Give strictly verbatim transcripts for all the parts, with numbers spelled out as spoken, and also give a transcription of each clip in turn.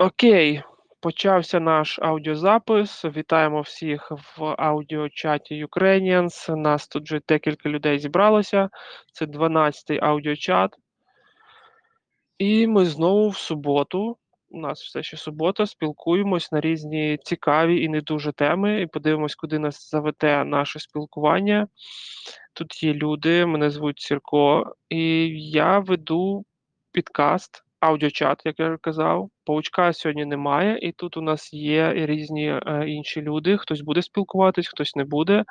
Окей, почався наш аудіозапис. Вітаємо всіх в аудіочаті Ukrainians. Нас тут вже декілька людей зібралося. Це дванадцятий аудіочат. І ми знову в суботу, у нас все ще субота, спілкуємось на різні цікаві і не дуже теми. І подивимось, куди нас заведе наше спілкування. Тут є люди, мене звуть Сірко. І я веду підкаст. Аудіочат, як я вже казав. Паучка сьогодні немає, і тут у нас є різні е, інші люди. Хтось буде спілкуватись, хтось не буде.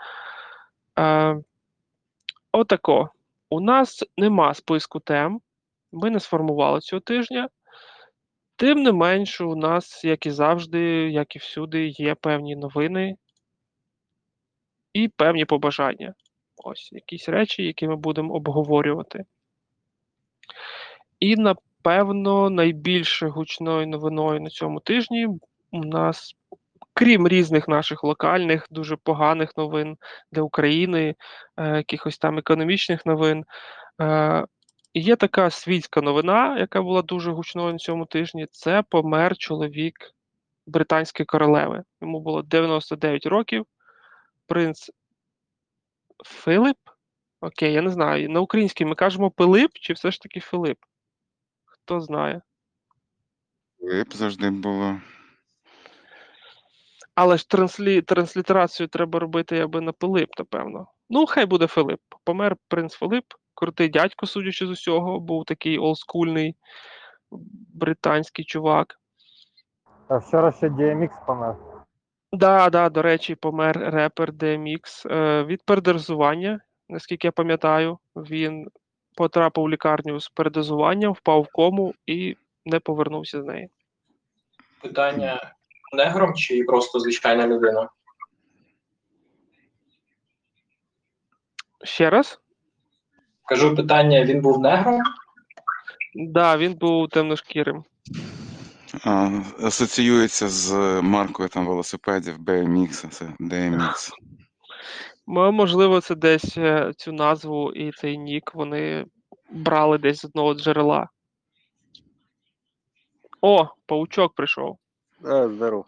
Е, отако. У нас нема списку тем. Ми не сформували цього тижня. Тим не менше, у нас, як і завжди, як і всюди, є певні новини і певні побажання. Ось якісь речі, які ми будемо обговорювати. І на Певно, найбільш гучною новиною на цьому тижні у нас, крім різних наших локальних, дуже поганих новин для України, е, якихось там економічних новин, е, є така світська новина, яка була дуже гучною на цьому тижні, це помер чоловік британської королеви. Йому було дев'яносто дев'ять років, принц Філіп, окей, я не знаю, на українській ми кажемо Пилип чи все ж таки Філіп? Хто знає. Філіп завжди було. Але ж транслі... транслітерацію треба робити, аби на Пилип, напевно. Ну, хай буде Філіп. Помер принц Філіп, крутий дядько, судячи з усього, був такий олдскульний британський чувак. А вчора ще ді ем ікс помер. Так, да, так, да, до речі, помер репер ді ем ікс е, від передозування, наскільки я пам'ятаю, він потрапив у лікарню з передозуванням, впав в кому і не повернувся з неї. Питання негром чи просто звичайна людина? Ще раз? Кажу питання, він був негром? Так, да, він був темношкірим. А, асоціюється з маркою там велосипедів, бі ем ікс, це ді ем ікс. Можливо, це десь цю назву і цей нік вони брали десь з одного джерела. О, паучок прийшов. Здоров.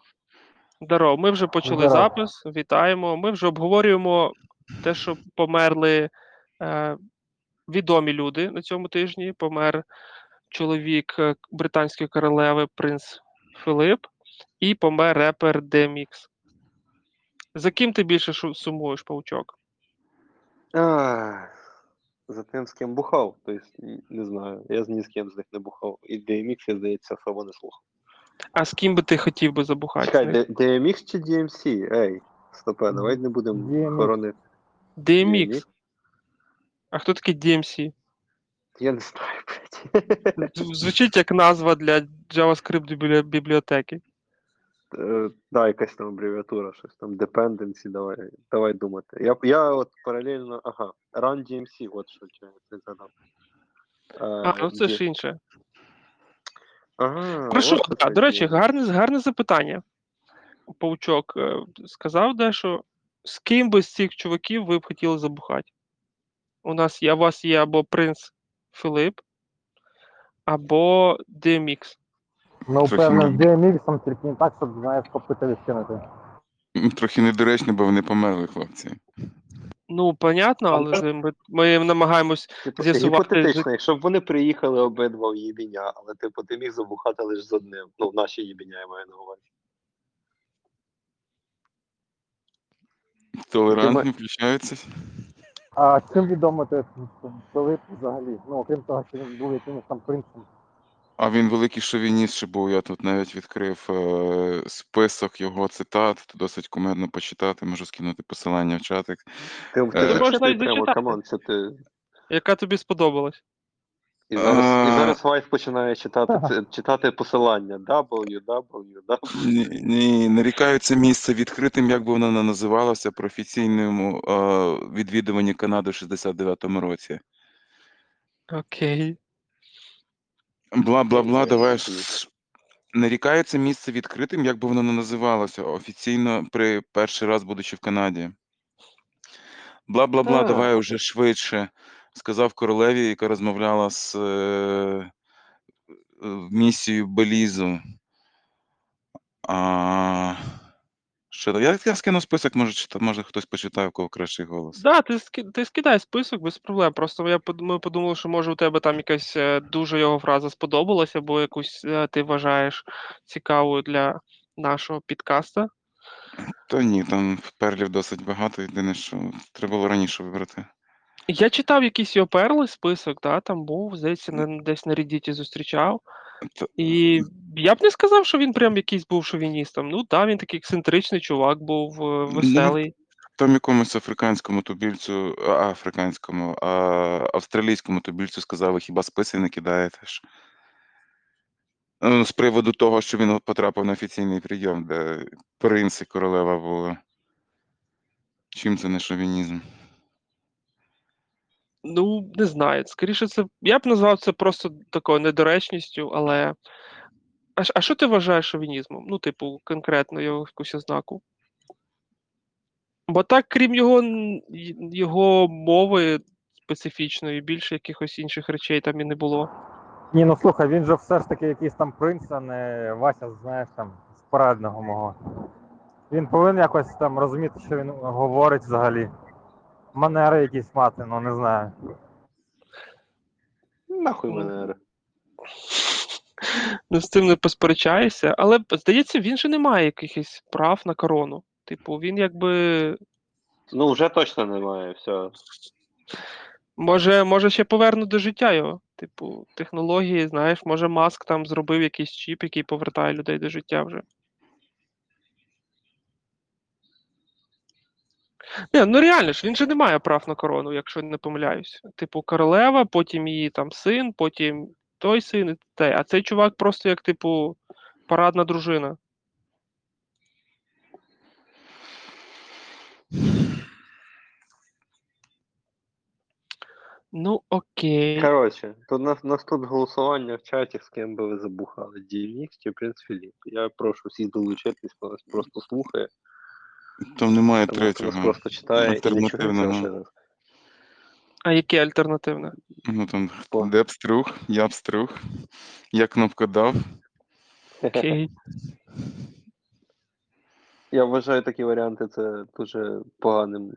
Здоров. Ми вже почали Здоров. запис, вітаємо. Ми вже обговорюємо те, що померли е, відомі люди на цьому тижні. Помер чоловік британської королеви принц Філіп і помер репер ді ем ікс. За ким ти більше сумуєш, паучок? А, за тим, з ким бухав. Тобто, не знаю, я ні з ким з них не бухав. І ді ем ікс, я, здається, особо не слухав. А з ким би ти хотів би забухати? Чекай, ді ем ікс чи ді ем сі? Ей, стопе, давай не будемо хоронити. ді ем ікс? А хто такий ді ем сі? Я не знаю, блядь. Звучить як назва для JavaScript бібліотеки. Так, да, якась там абревіатура, щось там, dependency, давай, давай думати. Я, я от паралельно, ага, Run ді ем сі, от що я не згадав. А, ну це ж інше. Ага. Прошу, а, це, до речі, гарне, гарне запитання. Паучок сказав дещо, з ким би з цих чуваків ви б хотіли забухати? У нас є, у вас є або принц Філіп, або ді ем ікс. Ну, певно, з ді ем ікс-ом тільки не так, щоб, знаєш, копити відкинути. Трохи недоречно, бо вони померли, хлопці. Ну, понятно, але ми, ми намагаємось типу, з'ясувати... Гіпотетично, якщо б вони приїхали обидва в їбіння, але, типу, ти міг забухати лише з одним. Ну, в наші їбіння, я маю на увазі. Толерантно включаються. А чим відомо ти Філіп взагалі? Ну, окрім того, що він був якимось там принцем. А він великий шовініст ще був, я тут навіть відкрив е- список його цитат, тут досить кумедно почитати, можу скинути посилання в чатик. Ти, ти е- можеш навіть дочитати, яка тобі сподобалась. І зараз, а... і зараз Вайф починає читати, читати посилання дабл ю дабл ю дабл ю. Ні, ні, нарікаються місце відкритим, як би воно не називалося, при офіційному е- відвідуванні Канади в шістдесят дев'ятому році. Окей. Бла-бла-бла, давай нарікається місце відкритим, як би воно не називалося, офіційно при перший раз, будучи в Канаді. Бла-бла-бла, давай уже швидше, сказав королеві, яка розмовляла з е, місією Белізу. А... Що, я, я скину список, може, може хтось почитає, в кого кращий голос. Так, да, ти, ти скидай список, без проблем. Просто я, ми подумали, що може у тебе там якась дуже його фраза сподобалася, або якусь ти вважаєш цікавою для нашого підкаста. Та ні, там перлів досить багато, єдине, що треба було раніше вибрати. Я читав якийсь його перли, список, да, там був, здається, десь на Reddit зустрічав. Та... І я б не сказав, що він прям якийсь був шовіністом. Ну, так, він такий ексцентричний чувак був, веселий. Ну, там якомусь африканському тубільцю, африканському, а, австралійському тубільцю сказали, хіба списи не кидаєте ж? Ну, з приводу того, що він потрапив на офіційний прийом, де принц і королева були. Чим це не шовінізм? Ну, не знаю. Скоріше, це я б назвав це просто такою недоречністю, але... А, а що ти вважаєш шовінізмом? Ну, типу, конкретно його якусь ознаку. Бо так, крім його, його мови специфічної, більше якихось інших речей там і не було. Ні, ну слухай, він же все ж таки якийсь там принц, а не Вася, знаєш, там, з парадного мого. Він повинен якось там розуміти, що він говорить взагалі. Манери якісь мати, ну не знаю. Нахуй манери. Ну з цим не посперечаєшся, але здається, він же не має якихось прав на корону. Типу, він якби... Ну вже точно немає, все. Може, може ще повернуть до життя його. Типу, технології, знаєш, може Маск там зробив якийсь чіп, який повертає людей до життя вже. Не, ну реально ж, він же не має прав на корону, якщо не помиляюсь. Типу, королева, потім її там син, потім той син, той. А цей чувак просто як, типу, парадна дружина. Ну, окей. Коротше, тут нас, нас тут голосування в чаті, з ким би ви забухали, ді ем ікс чи принц Філіп. Я прошу всіх долучитись, хто нас просто слухає. Там немає там третього. Просто читає альтернативного. А яке альтернативне? Ну там де б струх, я б струх, я кнопку дав. Окей. Я вважаю такі варіанти це дуже поганим,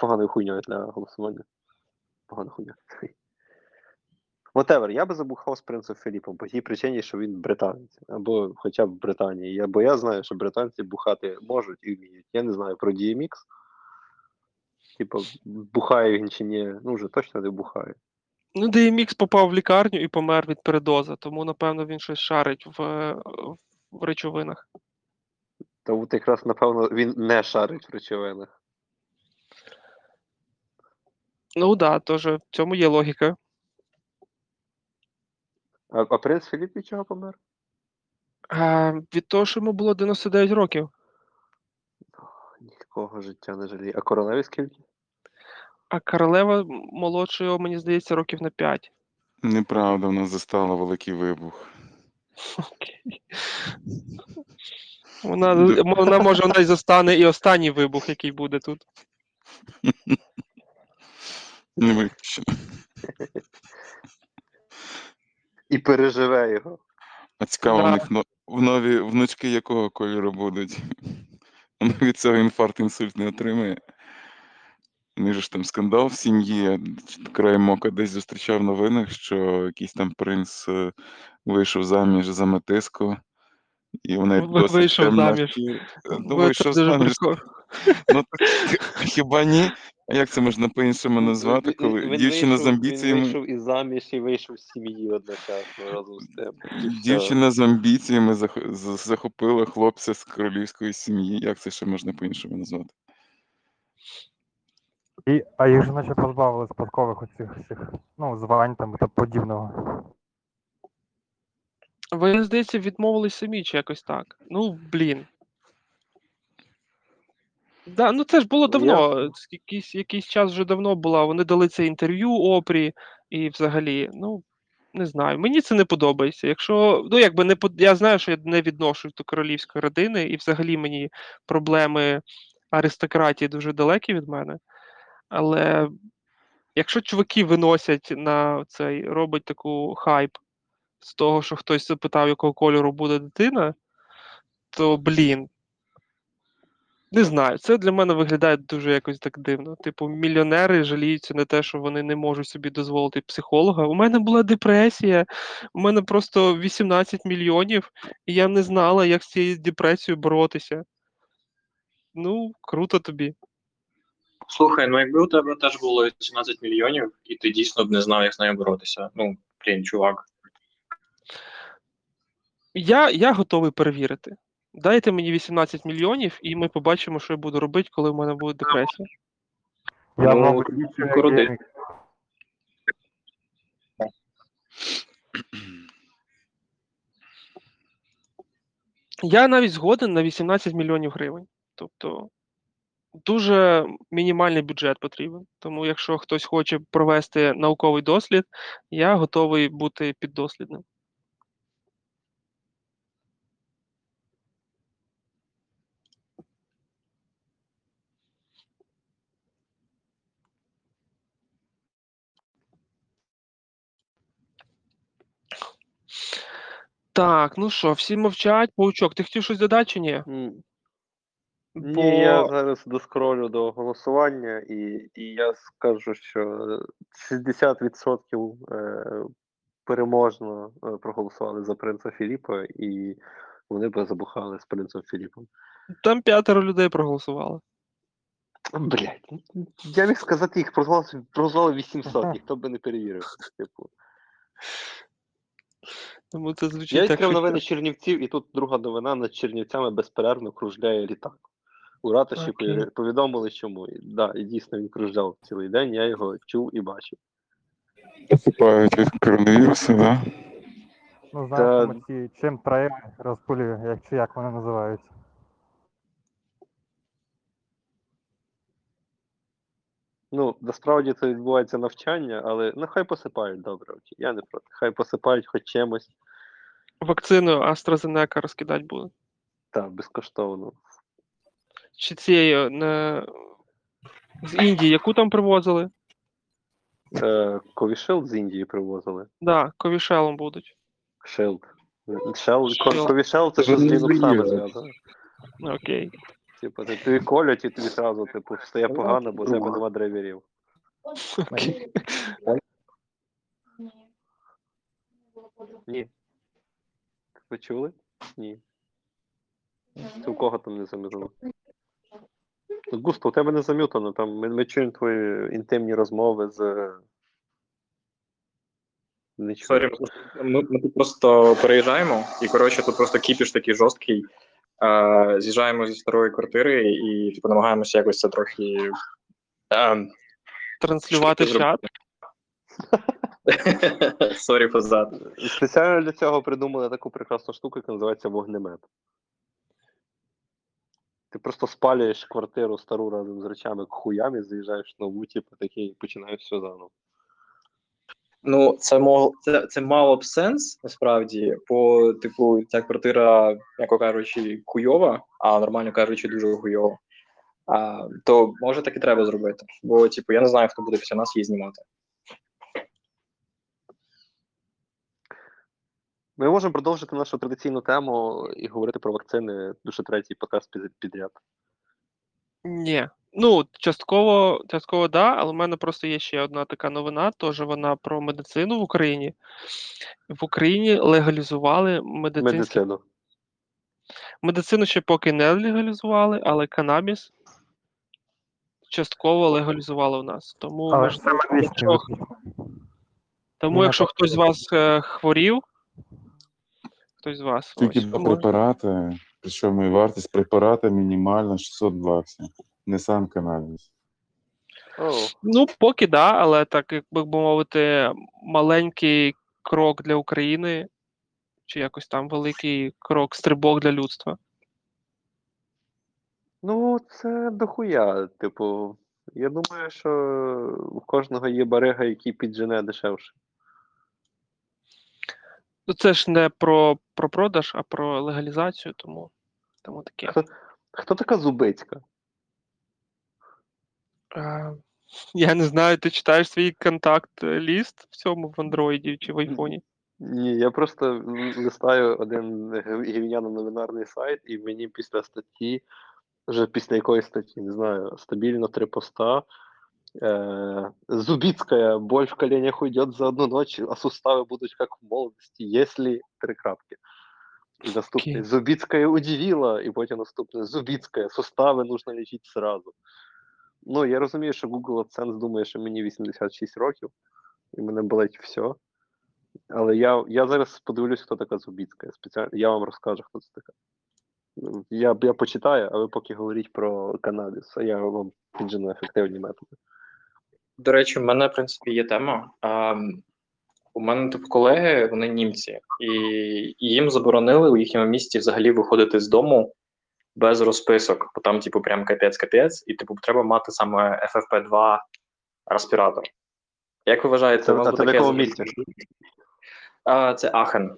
поганою хуйньою для голосування. Погана хуйня. Whatever, я би забухав з принцем Філіпом по тій причині, що він британець, або хоча б в Британії. Я, бо я знаю, що британці бухати можуть і вміють. Я не знаю про ді ем ікс. Типа, бухає він чи ні, ну вже точно не бухає. Ну, ді ем ікс попав в лікарню і помер від передоза, тому, напевно, він щось шарить в, в речовинах. Та от якраз, напевно, він не шарить в речовинах. Ну так, да, тож в цьому є логіка. А, а принц Філіп від чого помер? А, від того, що йому було дев'яносто дев'ять років. Нікого життя не жаліє. А королеві скільки? А королева молодшого, мені здається, років на п'ять. Неправда, в нас застала великий вибух. Окей. Вона, вона може, вона й застане і останній вибух, який буде тут. Не виключно. І переживе його. А цікаво, да. В них но... в нові внучки якого кольору будуть? Воно від цього інфаркт, інсульт не отримає. Вони ж там скандал в сім'ї. Краєм ока десь зустрічав в новинах, що якийсь там принц вийшов заміж за метиску. І вона досить вийшов темна. Заміж. Ну, вийшов заміж. Ну, хіба ні? Як це можна по-іншому назвати, коли він дівчина вийшов, з амбіціями... Він вийшов і заміж, і вийшов з сім'ї одночасно разом з тим. Дівчина з амбіціями захопила хлопця з королівської сім'ї. Як це ще можна по-іншому назвати? І, а їх же наче позбавили спадкових оцих, ну, звань там та подібного. Ви, здається, відмовились самі чи якось так. Ну, блін. Да, ну це ж було давно, якийсь, якийсь час вже давно було, вони дали це інтерв'ю Опрі і взагалі, ну, не знаю, мені це не подобається. Якщо, ну, якби не, я знаю, що я не відношусь до королівської родини і взагалі мені проблеми аристократії дуже далекі від мене, але якщо чуваки виносять на цей, роблять таку хайп з того, що хтось запитав, якого кольору буде дитина, то, блін, не знаю, це для мене виглядає дуже якось так дивно. Типу, мільйонери жаліються на те, що вони не можуть собі дозволити психолога. У мене була депресія, у мене просто вісімнадцять мільйонів, і я не знала, як з цією депресією боротися. Ну, круто тобі. Слухай, ну якби у тебе теж було вісімнадцять мільйонів, і ти дійсно б не знав, як з нею боротися. Ну, блін, чувак. Я, я готовий перевірити. Дайте мені вісімнадцять мільйонів, і ми побачимо, що я буду робити, коли в мене буде депресія. Я, мабуть, коротий. Я навіть згоден на вісімнадцять мільйонів гривень. Тобто, дуже мінімальний бюджет потрібен. Тому, якщо хтось хоче провести науковий дослід, я готовий бути піддослідним. Так, ну що, всі мовчать. Паучок, ти хотів щось додати чи ні? Ні, Бо... я зараз доскролю до голосування, і, і я скажу, що шістдесят відсотків переможно проголосували за принца Філіпа, і вони б забухали з принцем Філіпом. Там п'ятеро людей проголосували. Блять, я міг сказати, їх проголосували вісімсот, ніхто би не перевірив. Типу. Тому це звучить. Я відкрив новини Чернівців, і тут друга новина: над Чернівцями безперервно кружляє літак. У ратуші okay. повідомили чому. Так, да, і дійсно він кружляв цілий день, я його чув і бачив. Засипають від коронавірусу, да? Ну, знаємо, Та... ці, чим проєкт розпулює, як чи як вони називаються. Ну, насправді це відбувається навчання, але ну хай посипають, добре, я не проти. Хай посипають хоч чимось. Вакцину AstraZeneca розкидати буде? Так, безкоштовно. Чи цією не... з Індії, яку там привозили? Covishield з Індії привозили. Так, да, Covishield будуть. Shield. Covishield це ж з лінуксами зв'язано. Окей. Типу, ти колять і тобі одразу типу, стає погано, бо тебе два драйверів. Okay. Ні. Ви чули? Ні. Ти у кого там не зам'ютано? Густо, у тебе не зам'ютано. Там ми, ми чуємо твої інтимні розмови з... Нічого. Sorry, ми, ми тут просто переїжджаємо, і, коротше, тут просто кіпіш такий жорсткий. Uh, з'їжджаємо зі старої квартири і типу, намагаємося якось це трохи... Uh, Транслювати чат? Сорі, позад. Спеціально для цього придумали таку прекрасну штуку, яка називається вогнемет. Ти просто спалюєш квартиру стару разом з речами к хуям і заїжджаєш в нову, типу, такий, і починаєш все заново. Ну, це, мол, це, це мало б сенс, насправді, бо, типу, ця квартира, м'яко кажучи, хуйова, а нормально кажучи, дуже хуйова. А, то, може, так і треба зробити, бо, типу, я не знаю, хто буде після нас її знімати. Ми можемо продовжити нашу традиційну тему і говорити про вакцини, дуже третій подкаст підряд. Ні. Ну, частково, частково, да, але в мене просто є ще одна така новина, теж вона про медицину в Україні. В Україні легалізували медицинські... Медицину. Медицину ще поки не легалізували, але канабіс частково легалізували в нас. Тому, але ж... якщо... Тому не якщо не хтось з вас хворів, хтось з вас... Тільки препарати, причому і вартість препарата мінімальна шістсот баксів. Не сам канабіс. Oh. Ну, поки да, але так, як би мовити, маленький крок для України, чи якось там великий крок, стрибок для людства. Ну, це дохуя, типу, я думаю, що у кожного є барига, який піджене дешевше. Ну, це ж не про, про продаж, а про легалізацію, тому, тому таке. Хто, хто така Зубицька? Я не знаю, ти читаєш свій контакт-ліст в цьому, в андроїді чи в айфоні? Ні, я просто листаю один гівняно-новинарний сайт, і мені після статті, вже після якої статті, не знаю, стабільно три поста. Зубицкая, боль в коленях уйдет за одну ночь, а суставы будут как в молодости, если три крапки. И наступный okay. Зубицкая удивила, и потім наступний Зубицкая, сустави нужно лечить сразу. Ну, я розумію, що Google AdSense думає, що мені вісімдесят шість років, і мене болить все. Але я, я зараз подивлюсь, хто така Зубицкая. Спеціально я вам розкажу, хто це така. Я, я почитаю, а ви поки говоріть про канабіс, а я вам піджену ефективні методи. До речі, в мене, в принципі, є тема. А, у мене, типу, колеги, вони німці, і, і їм заборонили у їхньому місті взагалі виходити з дому без розписок, бо там, типу, прям капець-капець, і, типу, треба мати саме еф еф пі два респіратор. Як ви вважаєте, це, це в якому місті? А, це Ахен.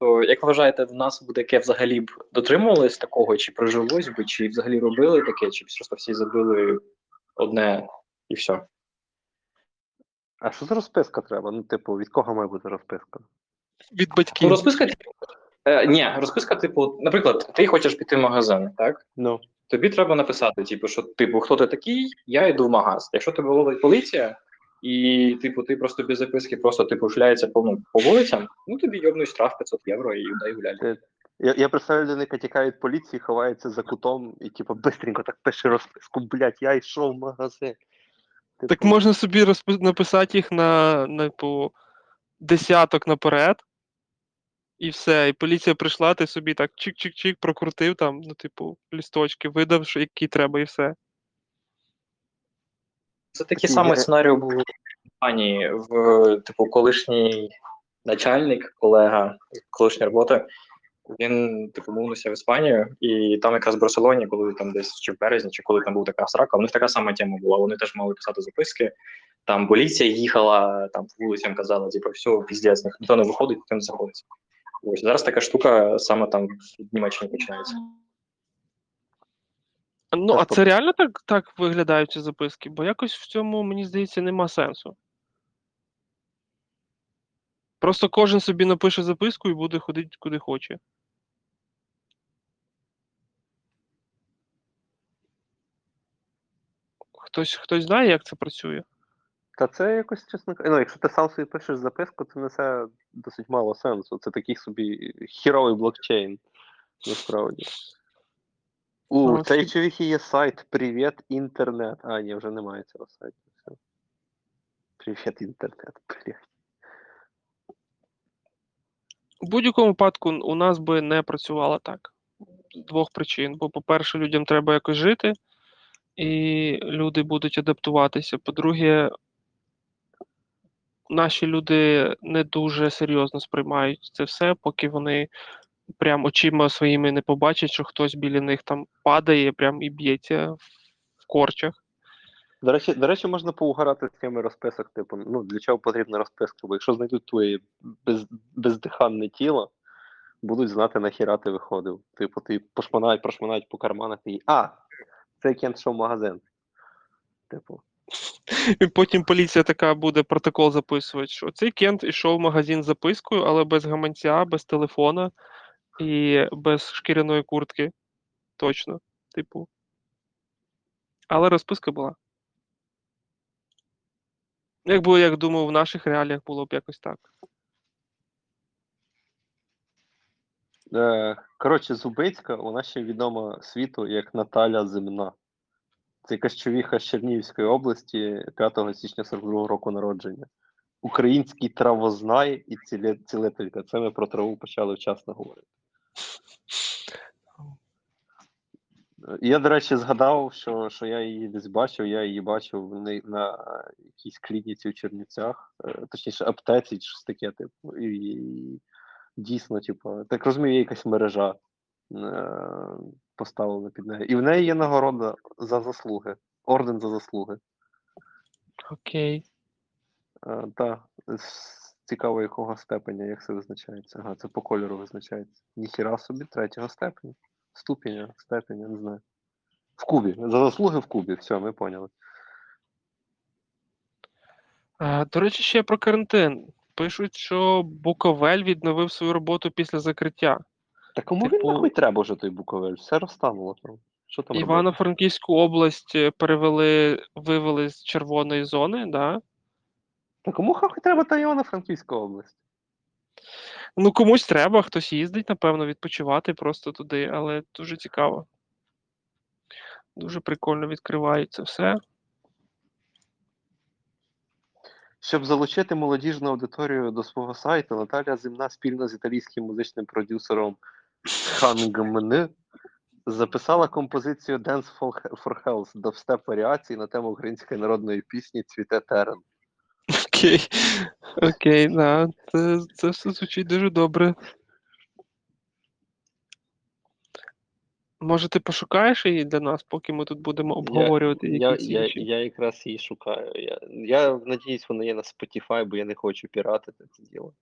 То, як ви вважаєте, в нас буде яке взагалі б дотримувалось такого, чи прижилось би, чи взагалі робили таке, чи просто всі забили одне і все? А що за розписка треба? Ну, типу, від кого має бути розписка? Від батьків. Ну, розписка, типу, е, ні, розписка, типу, наприклад, ти хочеш піти в магазин, так? Ну. Тобі треба написати, типу, що, типу, хто ти такий, я йду в магаз. Якщо тебе ловить поліція, і, типу, ти просто без записки просто, типу, шляється по, ну, по вулицям, ну, тобі йобнуть штраф п'ятсот євро і дай гуляй. Я, я представляю, людинка тікає від поліції, ховається за кутом і, типу, бистренько так пише розписку, блядь, я йшов в магазин. Типу... Так можна собі розпи... написати їх на, на по десяток наперед, і все, і поліція прийшла, ти собі так чик-чик-чик прокрутив там, ну, типу, лісточки, видав, які треба, і все. Це такий самий сценарій був в компанії, в, типу, колишній начальник, колега, колишня робота, він, типу, мовнувся в Іспанію, і там якраз в Барселоні, коли там десь, чи в березні, чи коли там був така срака, у них така сама тема була, вони теж мали писати записки, там поліція їхала, там по вулицям казала, типу, все, піздець, ніхто не виходить, ніхто не заходить. Ось, зараз така штука саме там в Німеччині починається. Ну, а це реально так, так виглядають ці записки? Бо якось в цьому, мені здається, нема сенсу. Просто кожен собі напише записку і буде ходити куди хоче. Хтось, хтось знає, як це працює? Та це якось, чесно кажучи, ну, якщо ти сам собі пишеш записку, це несе досить мало сенсу. Це такий собі хіровий блокчейн, насправді. У, ну, цей чоловік є сайт «Привіт, інтернет». А, ні, вже немає цього сайту. «Привіт, інтернет», блядь. У будь-якому випадку у нас би не працювало так. З двох причин. Бо, по-перше, людям треба якось жити, і люди будуть адаптуватися. По-друге, наші люди не дуже серйозно сприймають це все, поки вони... прям очима своїми не побачать, що хтось біля них там падає прям і б'ється в корчах. До речі, до речі, можна поугарати з теми розписок, типу, ну, для чого потрібна розписка, бо якщо знайдуть твоє без, бездиханне тіло, будуть знати, нахіра ти виходив. Типу, ти пошманають, прошманають по карманах і а, це як я йшов в магазин. Типу. І потім поліція така буде протокол записувати, що цей Кент ішов в магазин з запискою, але без гаманця, без телефона. І без шкіряної куртки. Точно. Типу. Але розписка була. Якби, як думав, в наших реаліях було б якось так. Коротше, Зубицька, вона ще відома світу як Наталя Земна. Це якась човіха з Чернігівської області, п'ятого січня сорок другого року народження. Український травознай і цілителька. Це ми про траву почали вчасно говорити. Я, до речі, згадав, що, що я її десь бачив, я її бачив на, на якійсь клініці у Чернівцях, точніше, аптеці, чи щось таке, типу, і, і дійсно, типу, так розумію, якась мережа поставлена під нею. І в неї є нагорода за заслуги, орден за заслуги. Окей. Так, цікаво, якого степеня, як це визначається. Ага, це по кольору визначається. Ніхіра собі, третього степеня. Ступеня, степеня, не знаю. В кубі. За заслуги в кубі. Все, ми поняли. До речі, ще про карантин. Пишуть, що Буковель відновив свою роботу після закриття. Та кому типу... він нахуй треба вже той Буковель? Все розставило. Що там Івано-Франківську область перевели, вивели з червоної зони, да? Та кому хаху треба та Івано-Франківська область? Ну, комусь треба, хтось їздить, напевно, відпочивати просто туди, але дуже цікаво. Дуже прикольно відкривається все. Щоб залучити молодіжну аудиторію до свого сайту, Наталя Зимна спільно з італійським музичним продюсером Хангмен записала композицію Dance for Health до встеп-варіації на тему української народної пісні «Цвіте терен». Окей, окей, да, це, це все звучить дуже добре. Може, ти пошукаєш її для нас, поки ми тут будемо обговорювати я, якісь я, інші? Я, я якраз її шукаю. Я, я надіюсь, вона є на Spotify, бо я не хочу піратити це діло.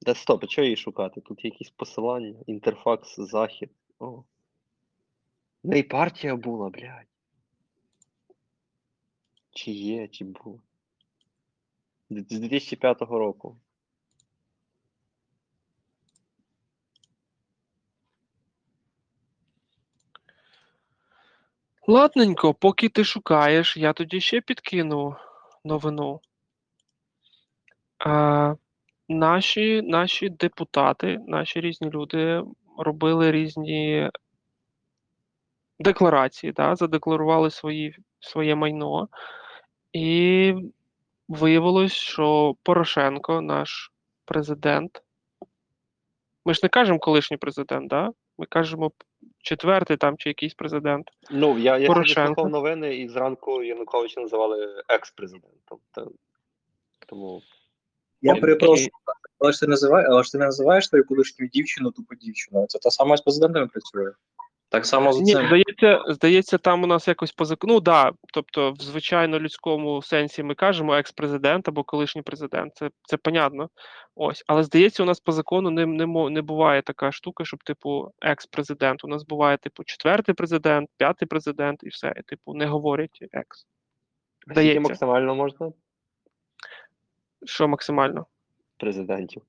Да стоп, а чого її шукати? Тут є якісь посилання, Інтерфакс, Захід. О. В неї партія була, блядь. Чи є, чи була. З дві тисячі п'ятого року. Ладненько, поки ти шукаєш, я тоді ще підкину новину. А, наші, наші депутати, наші різні люди робили різні декларації, да? Задекларували свої, своє майно. І виявилось, що Порошенко, наш президент, ми ж не кажемо колишній президент, да? Ми кажемо четвертий там чи якийсь президент. Ну, я, я слухав новини, і зранку Януковича називали екс-президентом. Тому... Я перепрошую, але ж ти називаєш, ти не називаєш твою колишню дівчину тупо дівчиною. Це та сама з президентами працює. Так само з цим. Ні, здається, здається, там у нас якось по закону. Ну, да, тобто, в звичайно людському сенсі ми кажемо екс-президент або колишній президент. Це, це понятно. Ось. Але, здається, у нас по закону не, не, не буває така штука, щоб, типу, екс-президент. У нас буває, типу, четвертий президент, п'ятий президент і все. І, типу, не говорять екс. Здається. Максимально можна? Що максимально? Президентів.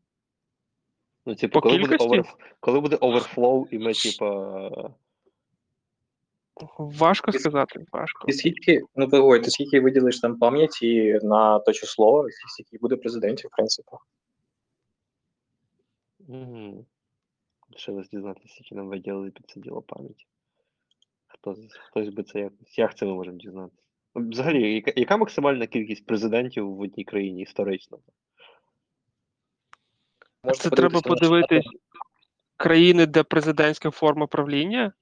Ну, типу, коли буде, овер... коли буде оверфлоу, і ми, типа... Важко сказати, важко. І скільки, ну, Бегой, ти скільки виділиш там пам'яті на то число, скільки буде президентів, в принципі. Угу. Лишилось дізнатися, скільки нам виділили під це діло пам'яті. Хто, хтось би це якось... Як це ми можемо дізнатися? Взагалі, яка, яка максимальна кількість президентів в одній країні історично? А це треба подивитись країни, де президентська форма правління,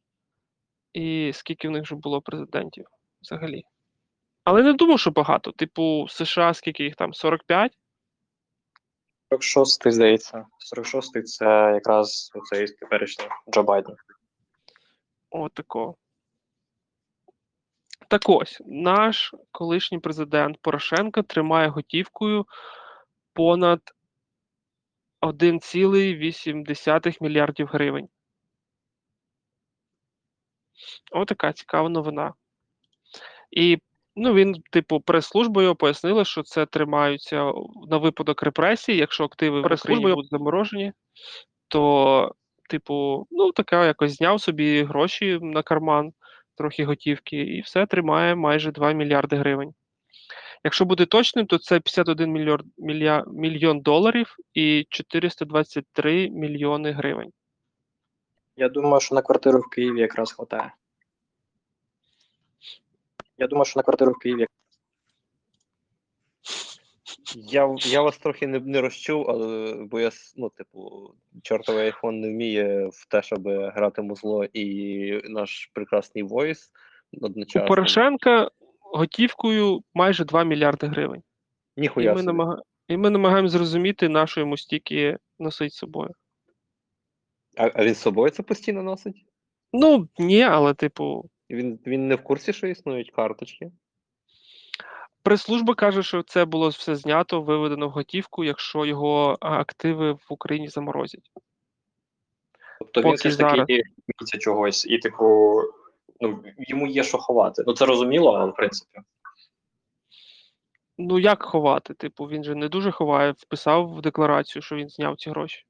і скільки в них вже було президентів взагалі. Але не думаю, що багато. Типу, США, скільки їх там, сорок п'ять? сорок шість, здається. сорок шість – це якраз оцей теперішній Джо Байден. Отако. Так ось, наш колишній президент Порошенко тримає готівкою понад один цілих вісім десятих мільярдів гривень. Отака цікава новина. І, ну, він, типу, прес-служба його пояснила, що це тримаються на випадок репресій, якщо активи в Україні будуть заморожені, то, типу, ну, така якось зняв собі гроші на карман, трохи готівки, і все тримає майже два мільярди гривень. Якщо бути точним, то це п'ятдесят один мільйон доларів і чотириста двадцять три мільйони гривень. Я думаю, що на квартиру в Києві якраз хватає. Я думаю, що на квартиру в Києві. Я, я вас трохи не, не розчув, але бо я, ну, типу, чортовий айфон не вміє в те, щоб грати музло і наш прекрасний войс одночасно. У Порошенка готівкою майже два мільярди гривень. Ніхуя. І ми, намага... і ми намагаємо зрозуміти, на що йому стільки носить з собою. А, а він з собою це постійно носить? Ну, ні, але, типу... Він, він не в курсі, що існують карточки? Прес-служба каже, що це було все знято, виведено в готівку, якщо його активи в Україні заморозять. Тобто поки він все ж таки боїться чогось і, типу, ну, йому є що ховати. Ну, це розуміло, але в принципі. Ну, як ховати? Типу, він же не дуже ховає, вписав в декларацію, що він зняв ці гроші.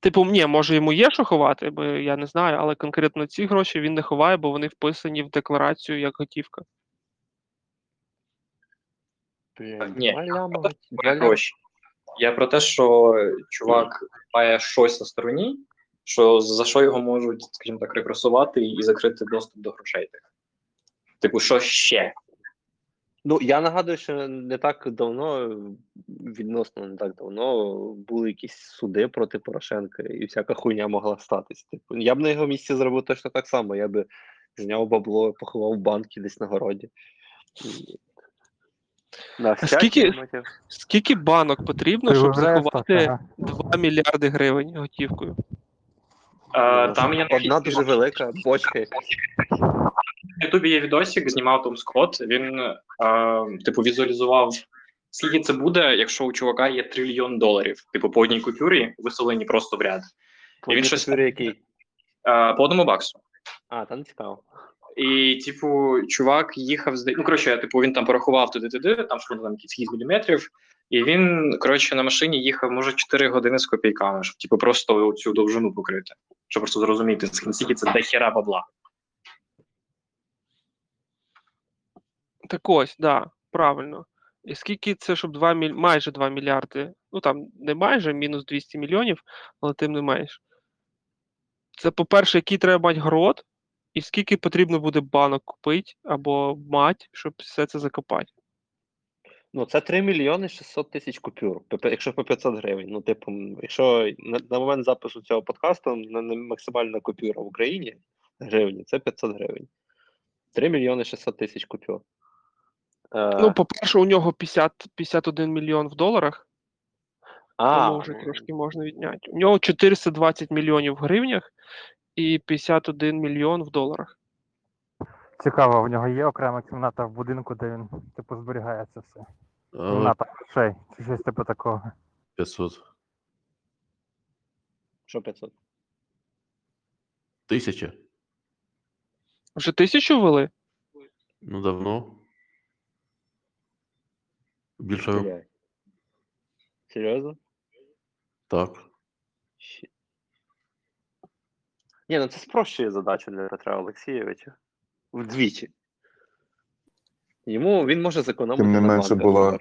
Типу, ні, може йому є що ховати, бо я не знаю, але конкретно ці гроші він не ховає, бо вони вписані в декларацію як готівка. Ні, гроші. Я про те, що чувак має щось на стороні, що за що його можуть, скажімо так, репресувати і закрити доступ до грошей тих. Типу, що ще? Ну, я нагадую, що не так давно, відносно не так давно, були якісь суди проти Порошенка, і всяка хуйня могла статись. Типу, я б на його місці зробив точно так само, я б зняв бабло, поховав банки десь на городі. На скільки, скільки банок потрібно, щоб заховати два мільярди гривень готівкою? А, там я Одна дуже велика бочка. В Ютубі є відосик, знімав Том Скотт, він а, типу візуалізував, скільки це буде, якщо у чувака є трильйон доларів. Типу по одній купюрі виселені просто в ряд. По одній купюрі який? А, по одному баксу. А, там цікаво. І, типу, чувак їхав з... Ну, коротше, типу, він там порахував туди-туди, там шкода там кілька міліметрів, і він, коротше, на машині їхав, може, чотири години з копійками, щоб, типу, просто цю довжину покрити. Щоб просто зрозуміти, скільки це дохера бабла. Так ось, да, правильно. І скільки це, щоб два міль... майже два мільярди, ну, там, не майже, мінус двісті мільйонів, але тим не менш. Це, по-перше, який треба мати грот, і скільки потрібно буде банок купити або мати, щоб все це закопати? Ну, це три мільйони шістсот тисяч купюр, якщо по п'ятсот гривень. Ну, типу, якщо на, на момент запису цього подкасту на, на максимальна купюра в Україні гривні, це п'ятсот гривень. три мільйони шістсот тисяч купюр. Е... Ну, по-перше, у нього п'ятдесят, п'ятдесят один мільйон в доларах. А, тому вже трошки можна відняти. У нього чотириста двадцять мільйонів в гривнях. І п'ятдесят один мільйон в доларах. Цікаво, в нього є окрема кімната в будинку, де він, типу, зберігає це все. А, кімната грошей, чи щось типу такого. п'ятсот. Що п'ятсот? Тисяча. Вже тисячу ввели? Ну, давно. Більше року. Серйозно? Так. Щ... Ні, ну це спрощує задачу для Петра Олексійовича. Вдвічі. Йому, він може зекономити. Тим не менше була,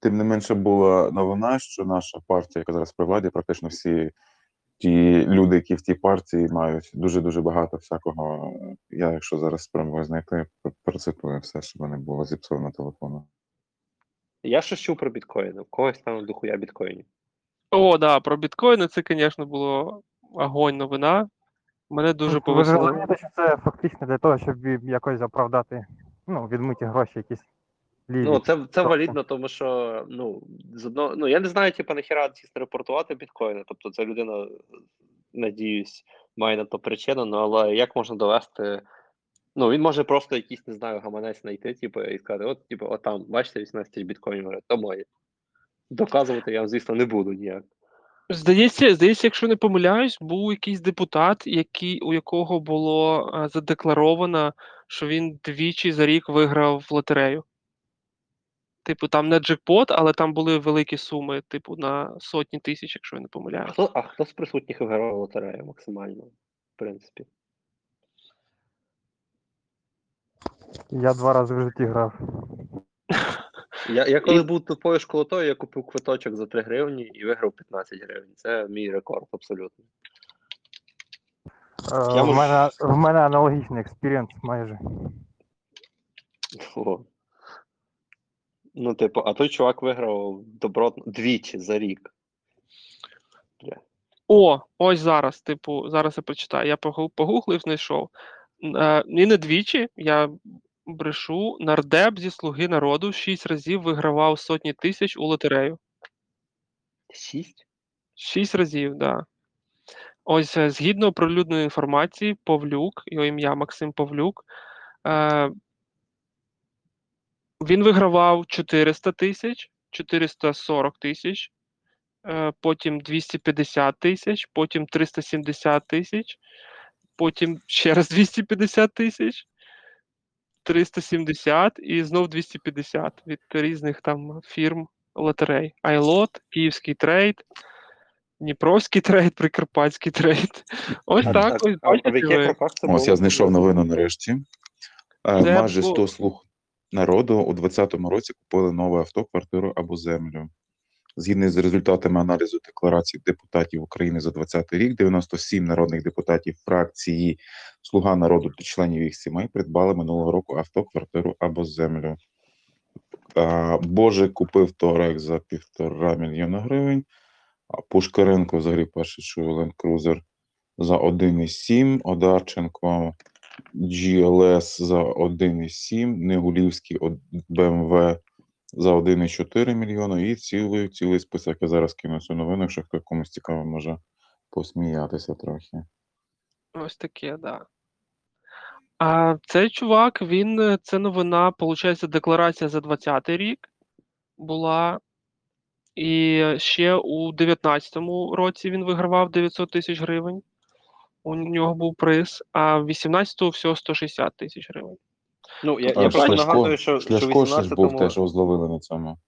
тим не менше була новина, що наша партія, яка зараз при владі, практично всі ті люди, які в тій партії мають дуже-дуже багато всякого. Я, якщо зараз спробую знайти, процитую все, щоб не було зіпсовано телефону. Я щось чув про біткоїни. В когось там дохуя біткоїнів. О, да, про біткоїни це, звісно, було огонь новина. Мене дуже повезло. Ви розумієте, що це фактично для того, щоб якось оправдати, ну, відмиті гроші якісь. Ліві. Ну, це, це валідно, тому що, ну, з одного, ну, я не знаю, типу, нахіра дійсно репортувати біткоїни, тобто ця людина, надіюсь, має на то причину, ну, але як можна довести, ну, він може просто якийсь, не знаю, гаманець знайти, типу, і сказати, от, типу, от там, бачите, вісімнадцять тисяч біткоїнів, то моє. Доказувати я, звісно, не буду ніяк. Здається, здається, якщо не помиляюсь, був якийсь депутат, який, у якого було а, задекларовано, що він двічі за рік виграв в лотерею. Типу, там не джекпот, але там були великі суми, типу, на сотні тисяч, якщо я не помиляюсь. А, а хто з присутніх виграв в лотерею максимально, в принципі? Я два рази в житті грав. Я, я коли і... був тупою школотою, я купив квиточок за три гривні і виграв п'ятнадцять гривень. Це мій рекорд абсолютно. Е, я в, можу... мене, в мене аналогічний експірієнс майже. О. Ну, типу, а той чувак виграв добротно двічі за рік. О, ось зараз, типу, зараз я прочитаю. Я погуглив, знайшов. Е, і не двічі, я... брешу, нардеп зі «Слуги народу» шість разів вигравав сотні тисяч у лотерею. Шість? Шість разів, так. Да. Ось, згідно оприлюдненої інформації, Павлюк, його ім'я Максим Павлюк, е- він вигравав чотириста тисяч, чотириста сорок тисяч, е- потім двісті п'ятдесят тисяч, потім триста сімдесят тисяч, потім ще раз двісті п'ятдесят тисяч, триста сімдесят і знов двісті п'ятдесят від різних там фірм лотерей. iLot, Київський трейд, Дніпровський трейд, Прикарпатський трейд. Ось а, так. А, ось, а, бачите, ось я знайшов новину нарешті. Це майже сто слуг народу у двадцятому році купили нове авто, квартиру або землю. Згідно з результатами аналізу декларацій депутатів України за двадцятий рік, дев'яносто сім народних депутатів фракції «Слуга народу» та членів їх сімей придбали минулого року авто, квартиру або землю. А, Боже купив Touareg за півтора мільйона гривень, а Пушкаренко взагалі перший, що Land Cruiser за один і сім, Одарченко джі ел ес за один і сім, Негулівський бі ем ве за один і чотири мільйона і цілий, цілий список. Я зараз кину цю новину, якщо хтось комусь цікаво може посміятися трохи. Ось таке, так. Да. А цей чувак, він, це новина, виходить, декларація за двадцятий рік була. І ще у дев'ятнадцятому році він вигравав дев'ятсот тисяч гривень. У нього був приз, а в вісімнадцятому всього сто шістдесят тисяч гривень. Ну, я, я просто нагадую, що, що Ляшко ж був теж, що зловили на цьому.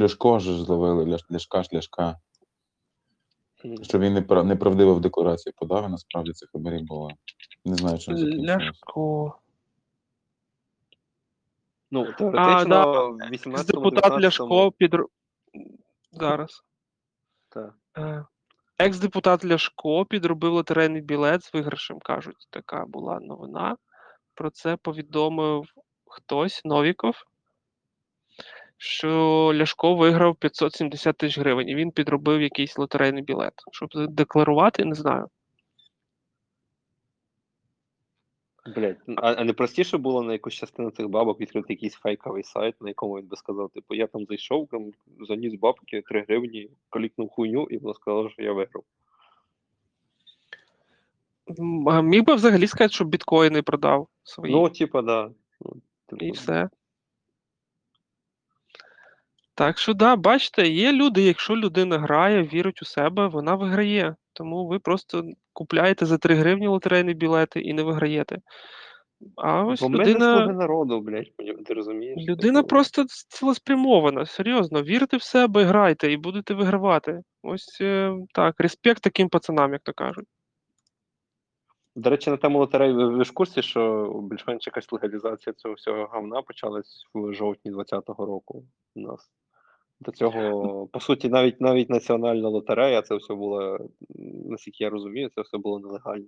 Ляшко ж зловили, Ляшка, Ляшка. Що він неправдиво в декларації подав, а насправді це хабарі було. Не знаю, чим закінчилось. Ляшко. Ну, теоретично, в вісімнадцятому, дев'ятнадцятому... Депутат Ляшко під... Зараз. Так. Екс-депутат Ляшко підробив лотерейний білет з виграшем, кажуть. Така була новина. Про це повідомив хтось, Новіков, що Ляшко виграв п'ятсот сімдесят тисяч гривень, і він підробив якийсь лотерейний білет. Щоб декларувати, не знаю. Блять, а, а не простіше було на якусь частину цих бабок відкрити якийсь фейковий сайт, на якому він би сказав, типу, я там зайшов, там заніс бабки три гривні, клікнув хуйню, і вона сказала, що я виграв. Міг би взагалі сказати, що біткоїни продав свої. Ну, типа, да. І все. Так що, да, бачите, є люди, якщо людина грає, вірить у себе, вона виграє. Тому ви просто купляєте за три гривні лотерейні білети і не виграєте. А ось бо людина... Слуги народу, блядь, ти розумієш? Людина просто цілеспрямована, серйозно. Вірте в себе, грайте і будете вигравати. Ось так, респект таким пацанам, як то кажуть. До речі, на тему лотерей, ви ж в курсі, що більш-менш якась легалізація цього всього гавна почалась в жовтні двадцятого року у нас. До цього, по суті, навіть навіть національна лотерея, це все було, наскільки я розумію, це все було нелегально.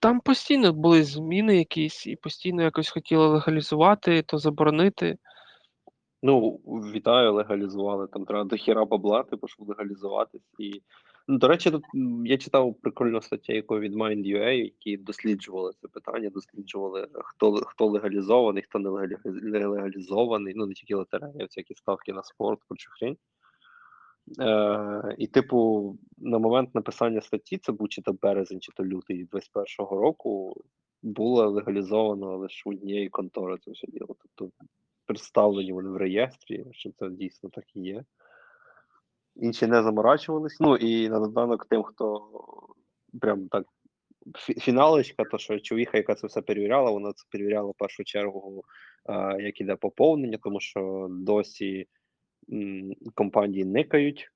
Там постійно були зміни якісь, і постійно якось хотіли легалізувати, то заборонити. Ну, вітаю, легалізували. Там треба до хіра бабла, типу, щоб легалізуватись. І... Ну, до речі, тут я читав прикольну статтю, яку від Mind.ua, які досліджували це питання, досліджували, хто хто легалізований, хто не легалізований, ну, не тільки лотереї, а всякі ставки на спорт, прочу хрінь. Е, і, типу, на момент написання статті, це був чи то березень, чи то лютий двадцять першого року, було легалізовано лише однієї контори це все діло. Тобто, представлені вони в реєстрі, що це дійсно так і є. Інші не заморачувались. Ну і на доданок тим, хто прям так фіналочка, то що човіха, яка це все перевіряла, вона це перевіряла в першу чергу, як іде поповнення, тому що досі компанії никають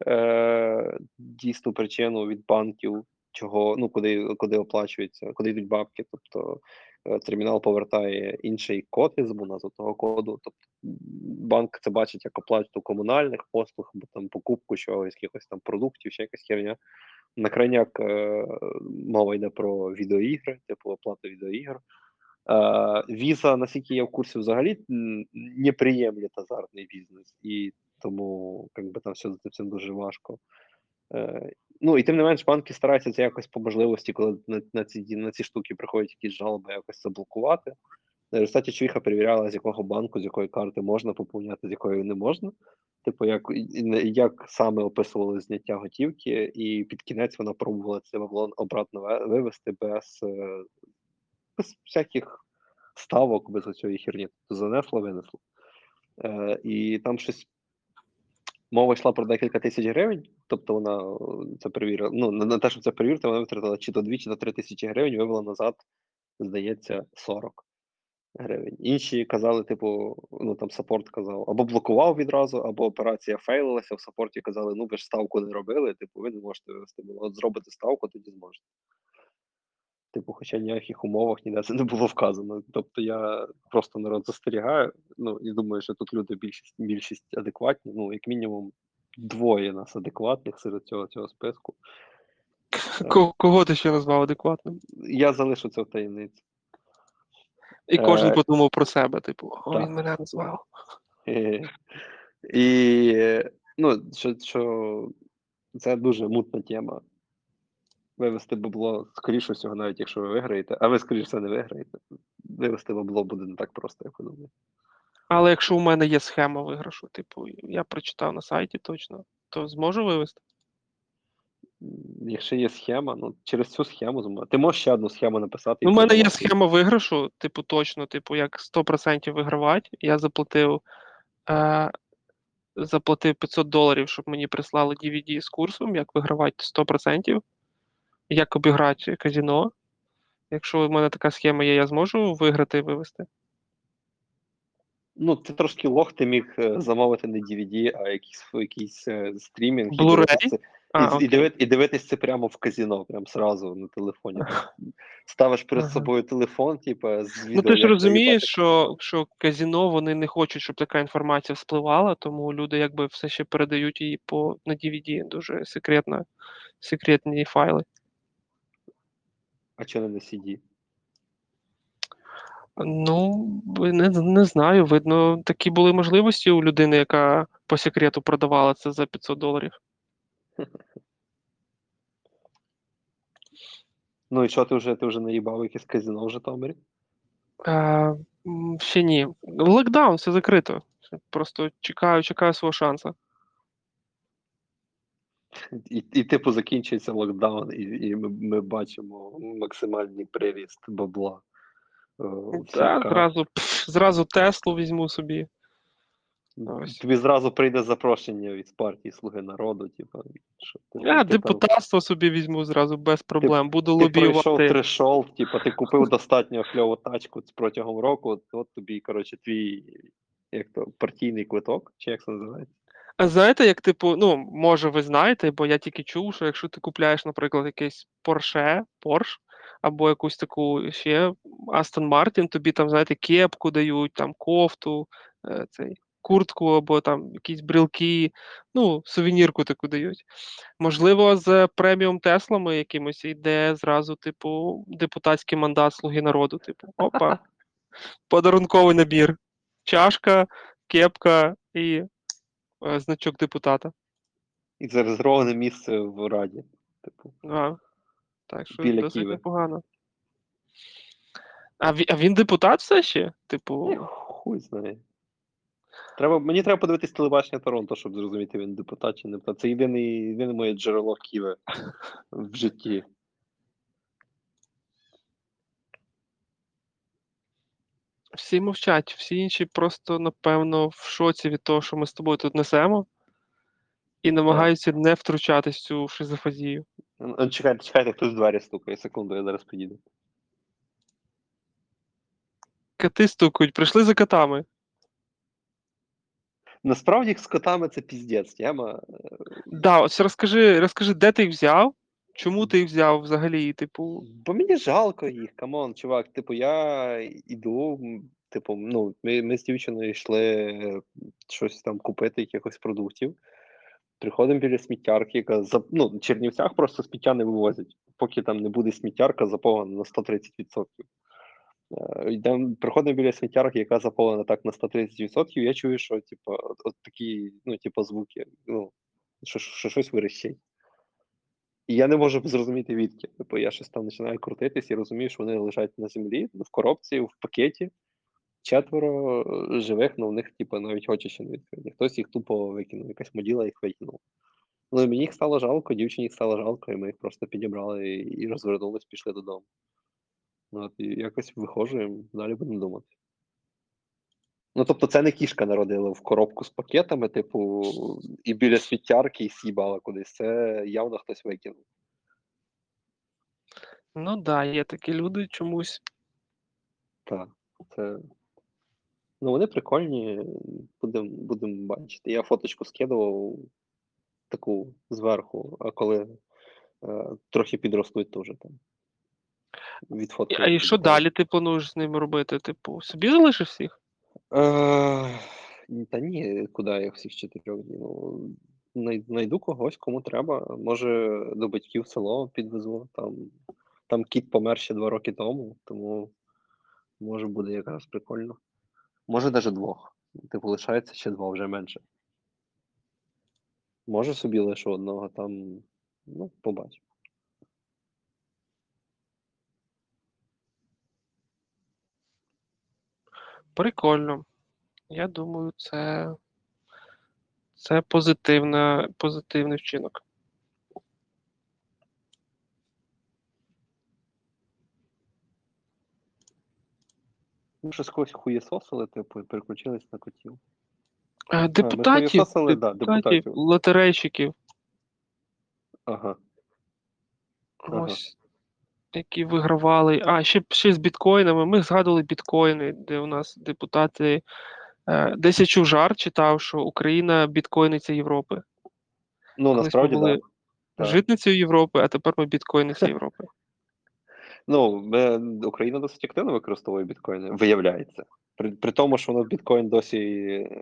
дійсну причину від банків, чого, ну, куди, куди оплачуються, куди йдуть бабки. Тобто термінал повертає інший код із бонусу того коду. Тобто банк це бачить як оплату комунальних послуг, або там покупку чогось, якихось там продуктів, ще якась херня. На крайняк е- мова йде про відеоігри, типу оплату відеоігр. Віза, е- наскільки я в курсі, взагалі не приємлє азартний бізнес, і тому якби там все за цим дуже важко. Е- Ну, і тим не менш, банки стараються це якось по можливості, коли на, на, ці, на ці штуки приходять якісь жалоби, якось це блокувати. На результаті човіха перевіряла, з якого банку, з якої карти можна поповняти, з якої не можна. Типу, як, як саме описували зняття готівки, і під кінець вона пробувала це бабло обратно вивести без, без всяких ставок, без оцієї херні. Занесло, винесло. І там щось Мова йшла про декілька тисяч гривень, тобто вона це перевірила, ну, на те, щоб це перевірити, вона витратила чи то дві, чи то три тисячі гривень, вивела назад, здається, сорок гривень. Інші казали, типу, ну там саппорт казав, або блокував відразу, або операція фейлилася, в саппорті казали, ну ви ж ставку не робили, типу, ви не можете вивести, от зробите ставку, тоді зможете. Типу, хоча ніяких умовах ніде це не було вказано. Тобто я просто народ застерігаю, ну, і думаю, що тут люди більшість, більшість адекватні, ну, як мінімум, двоє нас адекватних серед цього, цього списку. Кого ти ще назвав адекватним? Я залишу це в таємниці. І кожен е... подумав про себе, типу, о, він мене назвав. І, і ну, що, що це дуже мутна тема. Вивести бабло, скоріше всього, навіть якщо ви виграєте, а ви, скоріше все, не виграєте, вивести бабло буде не так просто, як ви думаєте. Але якщо у мене є схема виграшу, типу, я прочитав на сайті точно, то зможу вивести? Якщо є схема, ну, через цю схему зможу. Ти можеш ще одну схему написати? У мене є схема виграшу, типу, точно, типу, як сто відсотків вигравати, я заплатив, е- заплатив п'ятсот доларів, щоб мені прислали ді ві ді з курсом, як вигравати сто відсотків. Як обіграти казино? Якщо в мене така схема є, я зможу виграти і вивести? Ну, ти трошки лох, ти міг замовити не ді ві ді, а якийсь, якийсь стрімінг. Blu-ray? І, і, дивити, і дивитись це прямо в казино, прямо зразу на телефоні. Ставиш перед ага. собою телефон, типу, з відео. Ну, ти ж розумієш, що, що казино, вони не хочуть, щоб така інформація вспливала, тому люди, якби, все ще передають її по, на ді ві ді, дуже секретно, секретні файли. А чи не на сі ді? Ну, не, не знаю. Видно, такі були можливості у людини, яка по секрету продавала це за п'ятсот доларів. Ну і що, ти вже, ти вже наїбав якесь казино в Житомирі? Е, ще ні. Локдаун, все закрито. Просто чекаю, чекаю свого шансу. І, і, типу, закінчується локдаун, і, і ми, ми бачимо максимальний приріст бабла. Так, зразу, пф, зразу Теслу візьму собі. Ось. Тобі зразу прийде запрошення від партії «Слуги народу», типу. Що, ти, я ти депутатство там... собі візьму зразу, без проблем. Ти, буду ти лобіювати. Ти пройшов трешолд, типу, ти купив достатньо кльову тачку протягом року, от тобі, коротше, твій, як-то, партійний квиток, чи як це називається? А знаєте, як, типу, ну, може ви знаєте, бо я тільки чув, що якщо ти купляєш, наприклад, якийсь Порше, Порш, або якусь таку ще Астон Мартін, тобі там, знаєте, кепку дають, там, кофту, цей, куртку, або там якісь брілки, ну, сувенірку таку дають. Можливо, з преміум Теслами якимось йде зразу, типу, депутатський мандат «Слуги народу», типу, опа, подарунковий набір, чашка, кепка і... значок депутата. І зарезервоване місце в Раді. Типу. А, так що біля досить Києва. Непогано. А він, а він депутат все ще? Типу... Не, хуй знає. Треба, мені треба подивитись телебачення Торонто, щоб зрозуміти, він депутат чи не депутат. Це єдине, єдине моє джерело Києва в житті. Всі мовчать, всі інші просто, напевно, в шоці від того, що ми з тобою тут несемо, і намагаються не втручатись в цю шизофазію. Чекайте, чекайте, хтось в двері стукає. Секунду, я зараз підійду. Коти стукають, прийшли за котами. Насправді з котами це піздець, тема. Да, ось розкажи, розкажи, де ти їх взяв? Чому ти їх взяв взагалі, типу? Бо мені жалко їх, камон, чувак. Типу, я йду, типу, ну, ми, ми з дівчиною йшли щось там купити, якихось продуктів. Приходимо біля сміттярки, яка, ну, в Чернівцях просто сміття не вивозять. Поки там не буде сміттярка заповнена на сто тридцять відсотків. Йдемо, приходимо біля сміттярки, яка заповнена так на сто тридцять відсотків, я чую, що, типу, от, от такі, ну, типу, звуки, ну, що, що щось вирощить. І я не можу зрозуміти відки. Тобто я щось там починаю крутитись і розумію, що вони лежать на землі, в коробці, в пакеті. Четверо живих, але в них типу, навіть очі ще не відкриті. Хтось їх тупо викинув, якась моділа їх викинула. Ну і мені їх стало жалко, дівчині їх стало жалко, і ми їх просто підібрали і розвернулись, пішли додому. От, і якось виходжу, і далі будемо думати. Ну, тобто це не кішка народила в коробку з пакетами, типу, і біля світярки, і с'їбала кудись. Це явно хтось викинув. Ну так, да, є такі люди чомусь. Так, це... Ну, вони прикольні, будемо будем бачити. Я фоточку скидував таку зверху, а коли е, трохи підростуть, то вже там від фотки. А і що далі ти плануєш з ними робити? Типу, собі залишиш всіх? Е, та ні, куди я всіх чотирьох днів. Найду когось, кому треба. Може, до батьків в село підвезу. Там, там кіт помер ще два роки тому, тому може буде якраз прикольно. Може, навіть двох. Типу, лишається ще два, вже менше. Може собі лише одного, там, ну, побачимо. Прикольно. Я думаю, це, це позитивна, позитивний вчинок. Ми щось когось хуєсосили, типу, і переключились на котів. А, депутатів, а, сосили, депутатів, да, депутатів, лотерейщиків. Ага. Ось, які вигравали. А, ще, ще з біткоїнами. Ми згадували біткоїни, де у нас депутати... Десь я чув жарт, читав, що Україна біткоїниця Європи. Ну, колись насправді, ми були да. житницею Європи, а тепер ми біткоїниця Європи. Ну, Україна досить активно використовує біткоїни, виявляється. При, при тому, що воно біткоїн досі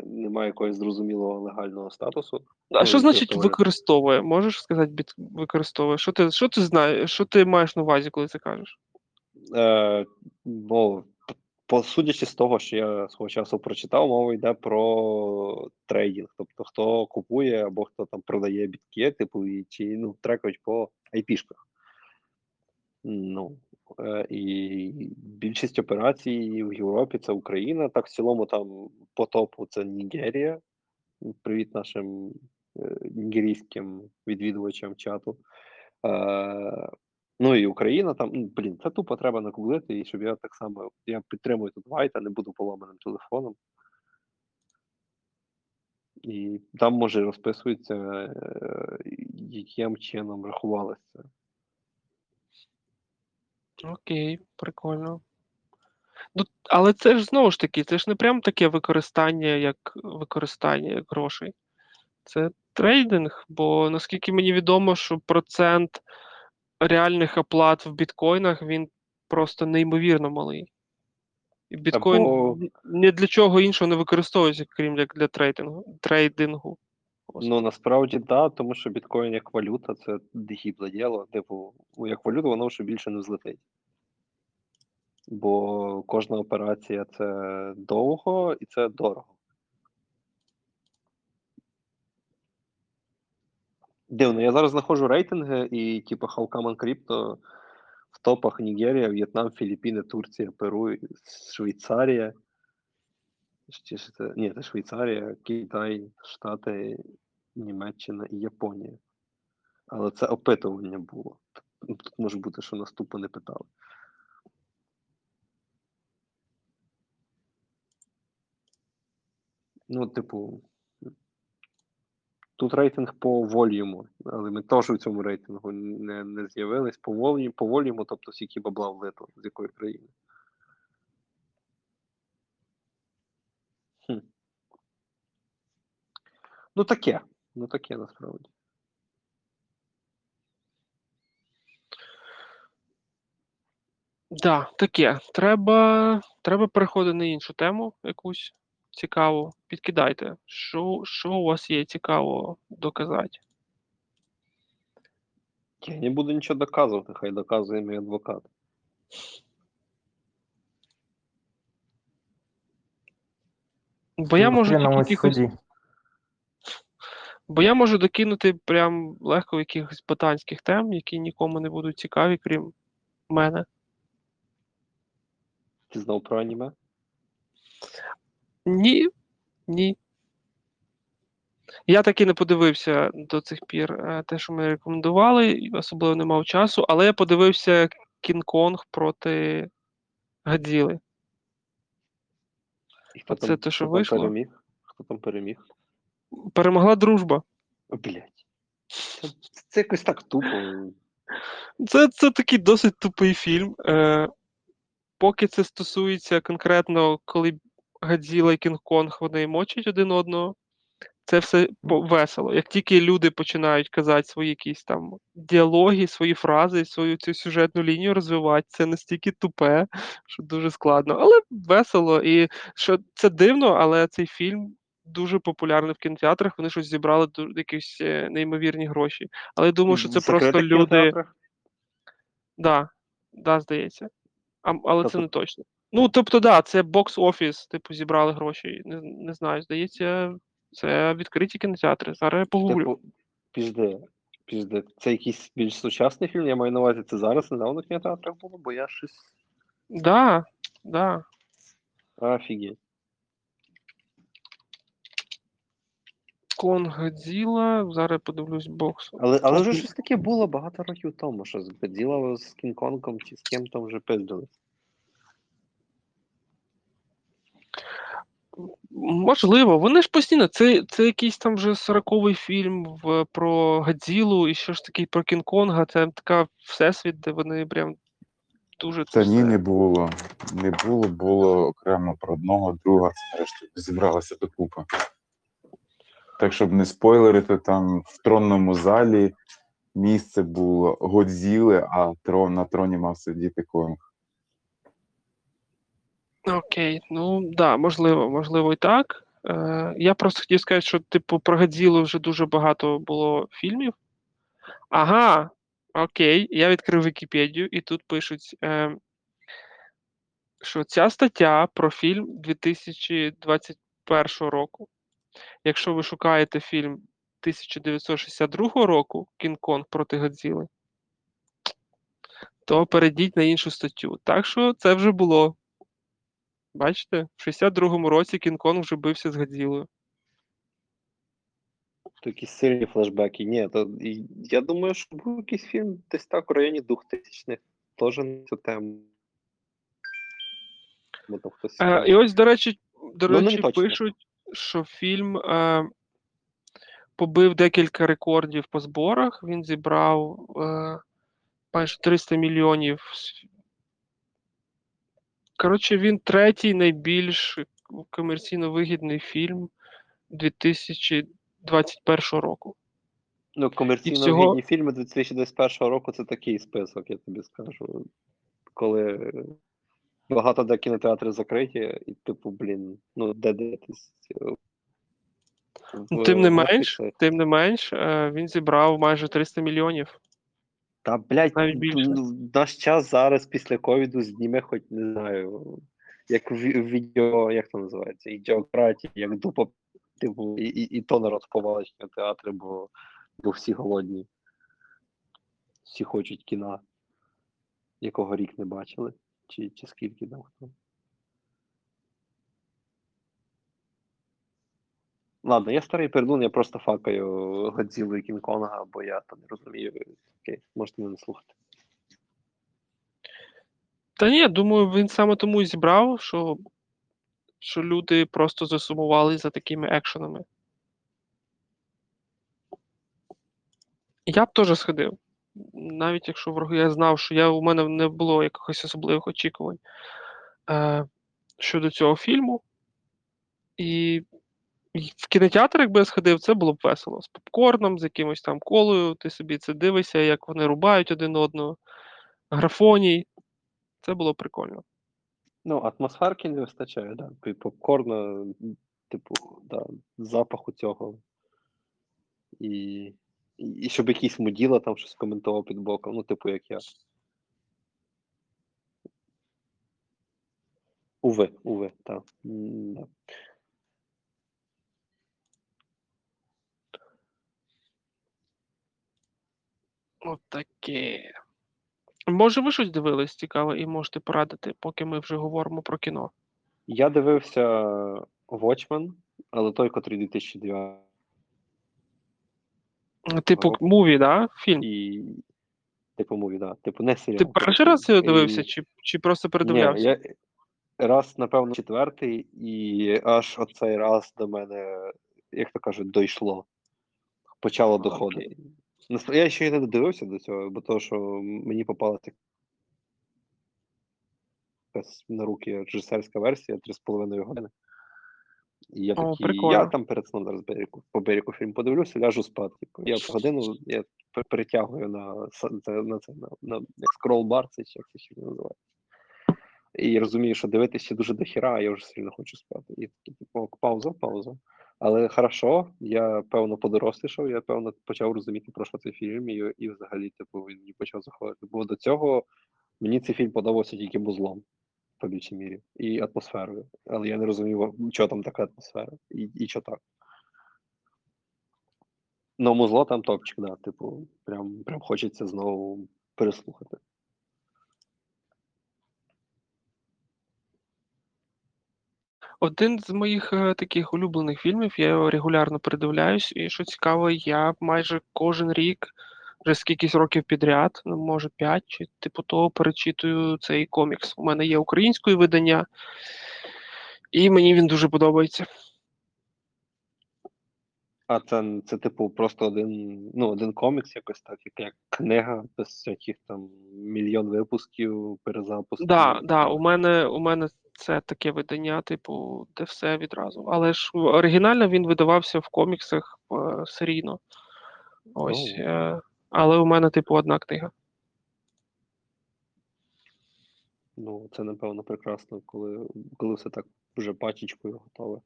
не має якогось зрозумілого легального статусу. А що значить використовує? Можеш сказати, бі... використовує? Що ти, що ти знаєш, що ти маєш на увазі, коли це кажеш? Е, ну, по судячи з того, що я свого часу прочитав, мова йде про трейдинг. Тобто, хто купує або хто там продає бітки, типу, і чи ну, трекають по айпішках. Ну, і більшість операцій в Європі це Україна, так в цілому там по топу це Нігерія. Привіт нашим нігерійським відвідувачам чату. Ну і Україна там, блін, це тупо треба нагуглити, і щоб я так само, я підтримую тут вайт, а не буду поламаним телефоном. І там, може, розписується, яким чином рахувалося. Окей, прикольно. Ну, але це ж знову ж таки, це ж не прям таке використання, як використання як грошей. Це трейдинг, бо наскільки мені відомо, що процент реальних оплат в біткоїнах, він просто неймовірно малий. І біткоїн Або... ні для чого іншого не використовується, крім як для трейдингу. трейдингу. Ну, насправді, так, да, тому що біткоін як валюта, це гібле діло. Типу, як валюта, воно вже більше не злетить. Бо кожна операція – це довго і це дорого. Дивно, я зараз знаходжу рейтинги і, типу, How Come on Crypto в топах Нігерія, В'єтнам, Філіппіни, Турція, Перу, Швейцарія. Ще ж це... Ні, це Швейцарія, Китай, Штати, Німеччина і Японія. Але це опитування було. Тут може бути, що нас тупо не питали. Ну, типу, тут рейтинг по волюму, але ми теж у цьому рейтингу не, не з'явились. По волюму, по волюму, тобто скільки бабла влито, з якої країни. Хм. Ну таке, ну таке насправді. Так, да, таке. Треба, треба переходити на іншу тему якусь цікаву. Підкидайте, що, що у вас є цікаво доказати? Я не буду нічого доказувати, хай доказує мій адвокат. Бо я, можу докинути... Бо я можу докинути прям легко якихось ботанських тем, які нікому не будуть цікаві, крім мене. Ти знав про аніме? Ні, ні. Я таки не подивився до цих пір те, що ми рекомендували, особливо не мав часу, але я подивився Кінг Конг проти Годзіли. І хто це там, те, що хто вийшло? Там переміг? Хто там переміг? Перемогла дружба. Блять. Це, це якось так тупо. Це, це такий досить тупий фільм. Е, поки це стосується конкретно, коли Годзіла і Кінг Конг вони мочать один одного, це все весело. Як тільки люди починають казати свої якісь там діалоги, свої фрази, свою цю сюжетну лінію розвивати, це настільки тупе, що дуже складно. Але весело. І що це дивно, але цей фільм дуже популярний в кінотеатрах. Вони щось зібрали якісь неймовірні гроші. Але я думаю, що це Закрити просто люди... Так, да, да, здається. А, але тобто... це не точно. Ну, тобто, да, це бокс-офіс, типу, зібрали гроші. Не, не знаю, здається... Це відкриті кінотеатри. Зараз я погуглю. Пізде, пізде. Це якийсь більш сучасний фільм, я маю на увазі, це зараз недавно в кінотеатрах було, бо я щось... Да, да. Офігеть. Конг Годзіла, зараз подивлюсь боксу. Але, але вже щось таке було багато років тому, що з Годзіла з Кінг-Конгом чи з ким там вже пиздились. Можливо, вони ж постійно, це, це якийсь там вже сороковий фільм в, про Годзілу і що ж таке про Кінг-Конга, це така всесвіт, де вони прям дуже... Та ні, не було, не було, було окремо про одного, друга, це нарешті зібралося докупи. Так, щоб не спойлерити, там в тронному залі місце було Годзіли, а трон, на троні мав сидіти Конг. Окей, ну, так, да, можливо, можливо і так. Е, я просто хотів сказати, що, типу, про Годзілу вже дуже багато було фільмів. Ага, окей, я відкрив Вікіпедію, і тут пишуть, е, що ця стаття про фільм дві тисячі двадцять першого року. Якщо ви шукаєте фільм тисяча дев'ятсот шістдесят другого року «Кінг-Конг проти Годзіли», то перейдіть на іншу статтю. Так що це вже було. Бачите, в шістдесят другому році Кінг-Конг вже бився з Годзілою. Такі сильні флешбеки. Ні, то, я думаю, що був якийсь фільм десь так у районі двохтисячних. Теж на цю тему. Хтось... А, і ось, до речі, до ну, речі пишуть, що фільм е, побив декілька рекордів по зборах. Він зібрав е, майже триста мільйонів... Коротше, він третій найбільш комерційно вигідний фільм дві тисячі двадцять першого року. Ну, комерційно всього... вигідні фільми дві тисячі двадцять першого року – це такий список, я тобі скажу. Коли багато де кінотеатри закриті, і типу, блін, ну, де десь... В... Тим не менш, тим не менш, він зібрав майже триста мільйонів. Та, блядь, наш час зараз після ковіду зніме хоч, не знаю, як відео, як це називається, ідіократія, як дупа, типу, і, і, і то народ повалить на театри, бо, бо всі голодні. Всі хочуть кіна, якого рік не бачили, чи, чи скільки там хто. Ладно, я старий пердун, я просто факаю Годзілу і Кінг-Конга, бо я там не розумію. Окей, можете мене слухати. Та ні, думаю, він саме тому і зібрав, що, що люди просто засумували за такими екшенами. Я б теж сходив. Навіть якщо вороги, я знав, що я, у мене не було якихось особливих очікувань е, щодо цього фільму. І... В кінотеатр, якби я сходив, це було б весело. З попкорном, з якимось там колою, ти собі це дивишся, як вони рубають один одного, графоній. Це було прикольно. Ну, атмосферки не вистачає, так. Да. Попкорну, типу, да, запаху цього. І, і, і щоб якийсь муділа там щось коментував під боком, ну, типу, як я. Уви, уви, так. Да. Отаке. Може, ви щось дивились цікаве і можете порадити, поки ми вже говоримо про кіно? Я дивився Watchmen, але той, котрий дві тисячі дев'ятого. Типу муві, да? Фільм? І... Типу муві, да. Типу не серіал. Ти перший раз його дивився, і... чи, чи просто передивлявся? Ні, я... раз, напевно, четвертий, і аж оцей раз до мене, як то кажуть, дійшло. Почало доходити. Okay. Я ще й не додивився до цього, бо то, що мені попалася на руки режисерська версія, три з половиною години. І я О, такий, прикольно. Я там перед сном зараз берегу, по берегу фільм подивлюся, ляжу спати. Я годину я перетягую на це, на, на, на скрол-бар, це як це ще називається. І розумію, що дивитися дуже до хіра, а я вже сильно хочу спати. І типу, пауза, пауза. Але хорошо, я, певно, подорослішав, я, певно, почав розуміти, про що цей фільм, і, і взагалі, типу, він почав заходити. Бо до цього мені цей фільм подобався тільки музлом, по більшій мірі, і атмосферою. Але я не розумів, що там така атмосфера, і, і що так. Ну, музло там топчик, да, типу, прям, прям хочеться знову переслухати. Один з моїх таких улюблених фільмів, я його регулярно передивляюсь, і що цікаво, я майже кожен рік, вже скількись років підряд, ну, може п'ять, чи типу того, перечитую цей комікс. У мене є українською видання, і мені він дуже подобається. А це, це типу, просто один, ну, один комікс якось так, як, як книга, без всяких там мільйон випусків, перезапусків? Так, да, да, у мене, у мене це таке видання, типу, де все відразу. Але ж оригінально він видавався в коміксах е, серійно. Ось. Oh. Е, але у мене, типу, одна книга. Ну, це, напевно, прекрасно, коли, коли все так вже пачечкою готове.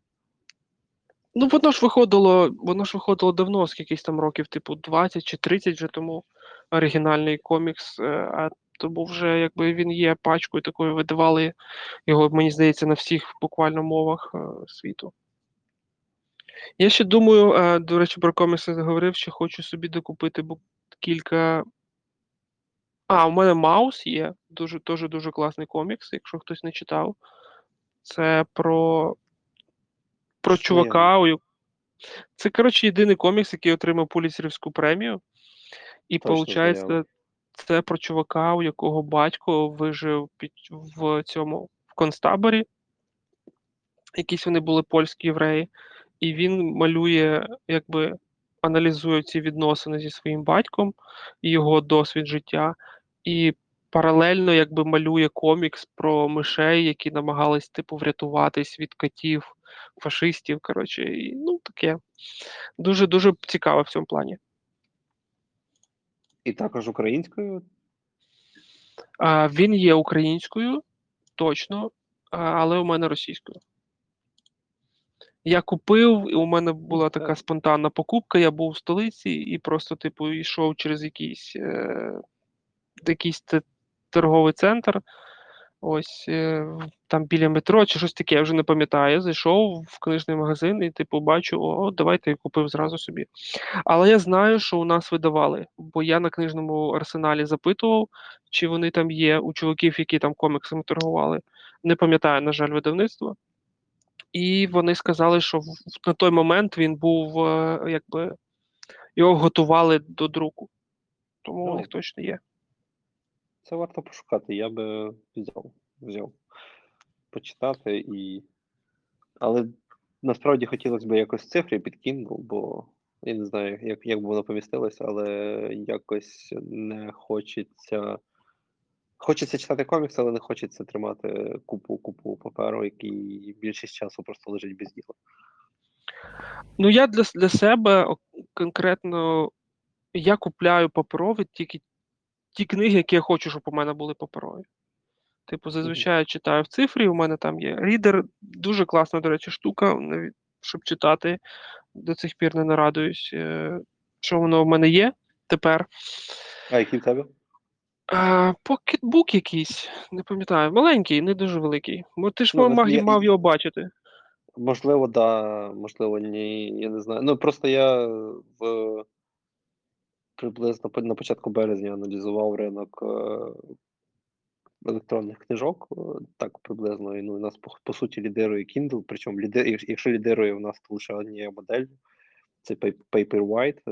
Ну, воно ж виходило, воно ж виходило давно, скількись там років, типу, двадцять чи тридцять вже тому оригінальний комікс, а тому вже, якби він є пачкою такою, видавали його, мені здається, на всіх буквально мовах світу. Я ще думаю, до речі, про комікси заговорив, що хочу собі докупити кілька... А, у мене Маус є, дуже, дуже, дуже класний комікс, якщо хтось не читав. Це про... Про чувака. Це, коротше, єдиний комікс, який отримав Пуліцерівську премію. І, виходить, це про чувака, у якого батько вижив під, в цьому в концтаборі. Якісь вони були польські євреї. І він малює, якби аналізує ці відносини зі своїм батьком і його досвід життя. І паралельно, якби, малює комікс про мишей, які намагались, типу, врятуватись від котів, фашистів, коротше, і, ну, таке. Дуже-дуже цікаво в цьому плані. І також українською? А, він є українською, точно, але у мене російською. Я купив, і у мене була така спонтанна покупка, я був у столиці і просто, типу, йшов через якийсь, е, якийсь торговий центр, ось, там біля метро, чи щось таке, я вже не пам'ятаю. Я зайшов в книжний магазин і, типу, бачу, о, давайте я купив зразу собі. Але я знаю, що у нас видавали, бо я на книжному арсеналі запитував, чи вони там є, у чуваків, які там коміксами торгували. Не пам'ятаю, на жаль, видавництво. І вони сказали, що на той момент він був, якби, його готували до друку. Тому ну, у них точно є. Це варто пошукати, я би взяв, взяв, почитати і... Але насправді хотілося б якось цифри під Kindle, бо я не знаю, як, як би воно помістилося, але якось не хочеться... Хочеться читати комікс, але не хочеться тримати купу-купу паперу, який більшість часу просто лежить без діла. Ну я для, для себе конкретно, я купляю паперові тільки ті книги, які я хочу, щоб у мене були паперові. Типу, зазвичай читаю в цифрі, у мене там є рідер. Дуже класна, до речі, штука, щоб читати. До цих пір не нарадуюсь, що воно в мене є тепер. А який в тебе? Pocketbook якийсь, не пам'ятаю. Маленький, не дуже великий. Бо ти ж ну, мав, я... мав його бачити. Можливо, так. Да. Можливо, ні. Я не знаю. Ну, просто я в... приблизно на початку березня аналізував ринок електронних книжок, так приблизно, і ну, у нас по, по суті лідирує Kindle, причому лідирує, якщо лідирує в нас лише однією моделлю, це Paperwhite,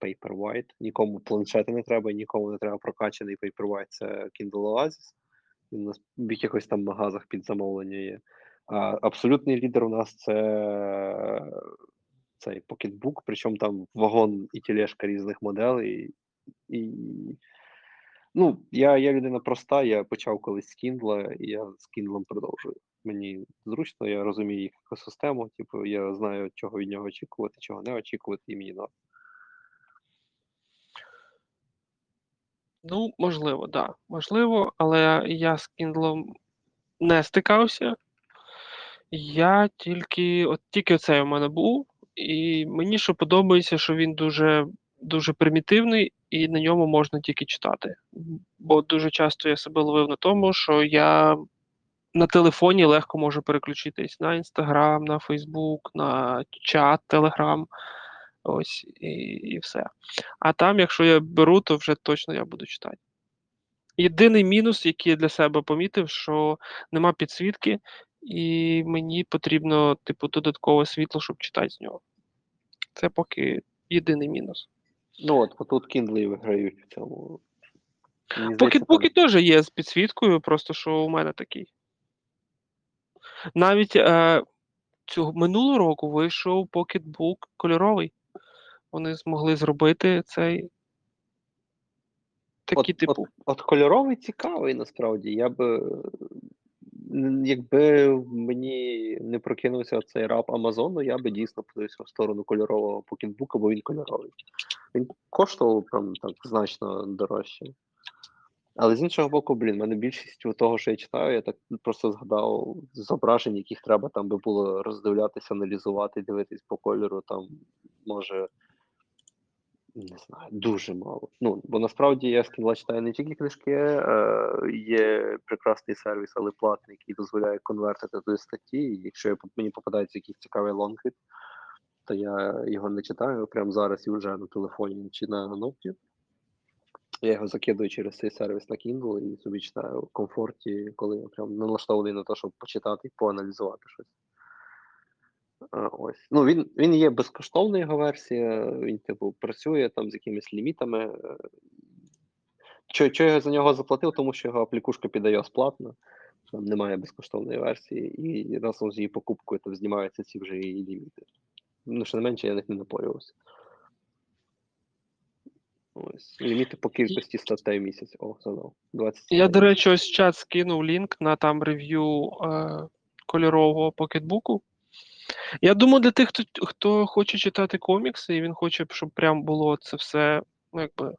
Paperwhite, нікому планшети не треба, нікому не треба прокачаний Paperwhite, це Kindle Oasis, він у нас в якихось там магазах під замовлення є. А абсолютний лідер у нас це цей Pocketbook, причому там вагон і тележка різних моделей. І, ну, я, я людина проста, я почав колись з Kindle, і я з Kindle продовжую. Мені зручно, я розумію їх екосистему, типу, я знаю, чого від нього очікувати, чого не очікувати, і мені надо. Ну, можливо, так. Да. Можливо, але я з Kindle не стикався. Я тільки, от тільки оцей у мене був, і мені що подобається, що він дуже, дуже примітивний, і на ньому можна тільки читати. Бо дуже часто я себе ловив на тому, що я на телефоні легко можу переключитись на Інстаграм, на Фейсбук, на чат, Телеграм, ось, і, і все. А там, якщо я беру, то вже точно я буду читати. Єдиний мінус, який я для себе помітив, що нема підсвітки, і мені потрібно, типу, додаткове світло, щоб читати з нього. Це поки єдиний мінус. Ну от, тут Kindle виграють в цьому. Pocketbook теж є з підсвіткою, просто що у мене такий. Навіть е, цього минулого року вийшов Pocketbook кольоровий. Вони змогли зробити цей такі от, типу. От, от кольоровий цікавий, насправді. Я б, якби мені не прокинувся цей раб Амазону, я би дійсно подивився в сторону кольорового Pocketbook, бо він кольоровий. Він коштував прям так значно дорожче. Але з іншого боку, блін, мене більшість того, що я читаю, я так просто згадав зображень, яких треба там би було роздивлятися, аналізувати, дивитись по кольору, там, може, не знаю, дуже мало. Ну, бо насправді я з Kindle читаю не тільки книжки, є прекрасний сервіс, але платний, який дозволяє конвертити до статті, і якщо мені попадається якийсь цікавий лонгрід, то я його не читаю прямо зараз і вже на телефоні чи на ноуті. Я його закидую через цей сервіс на Kindle і собі читаю в комфорті, коли я прям налаштований на те, щоб почитати і поаналізувати щось. Ось. Ну, він, він є безкоштовна його версія, він, типу, працює там з якимись лімітами. Чого я за нього заплатив? Тому що його аплікушка під iOS платна, там немає безкоштовної версії, і разом з її покупкою там знімаються ці вже її ліміти. Ну, що не менше, я них не напоювався. Ось, ліміти по кількості статей в місяць. О, задав. двадцять. Я, до речі, ось в чат скинув лінк на там рев'ю е, кольорового Pocketbook. Я думаю, для тих, хто, хто хоче читати комікси, і він хоче, щоб прям було це все, ну, якби,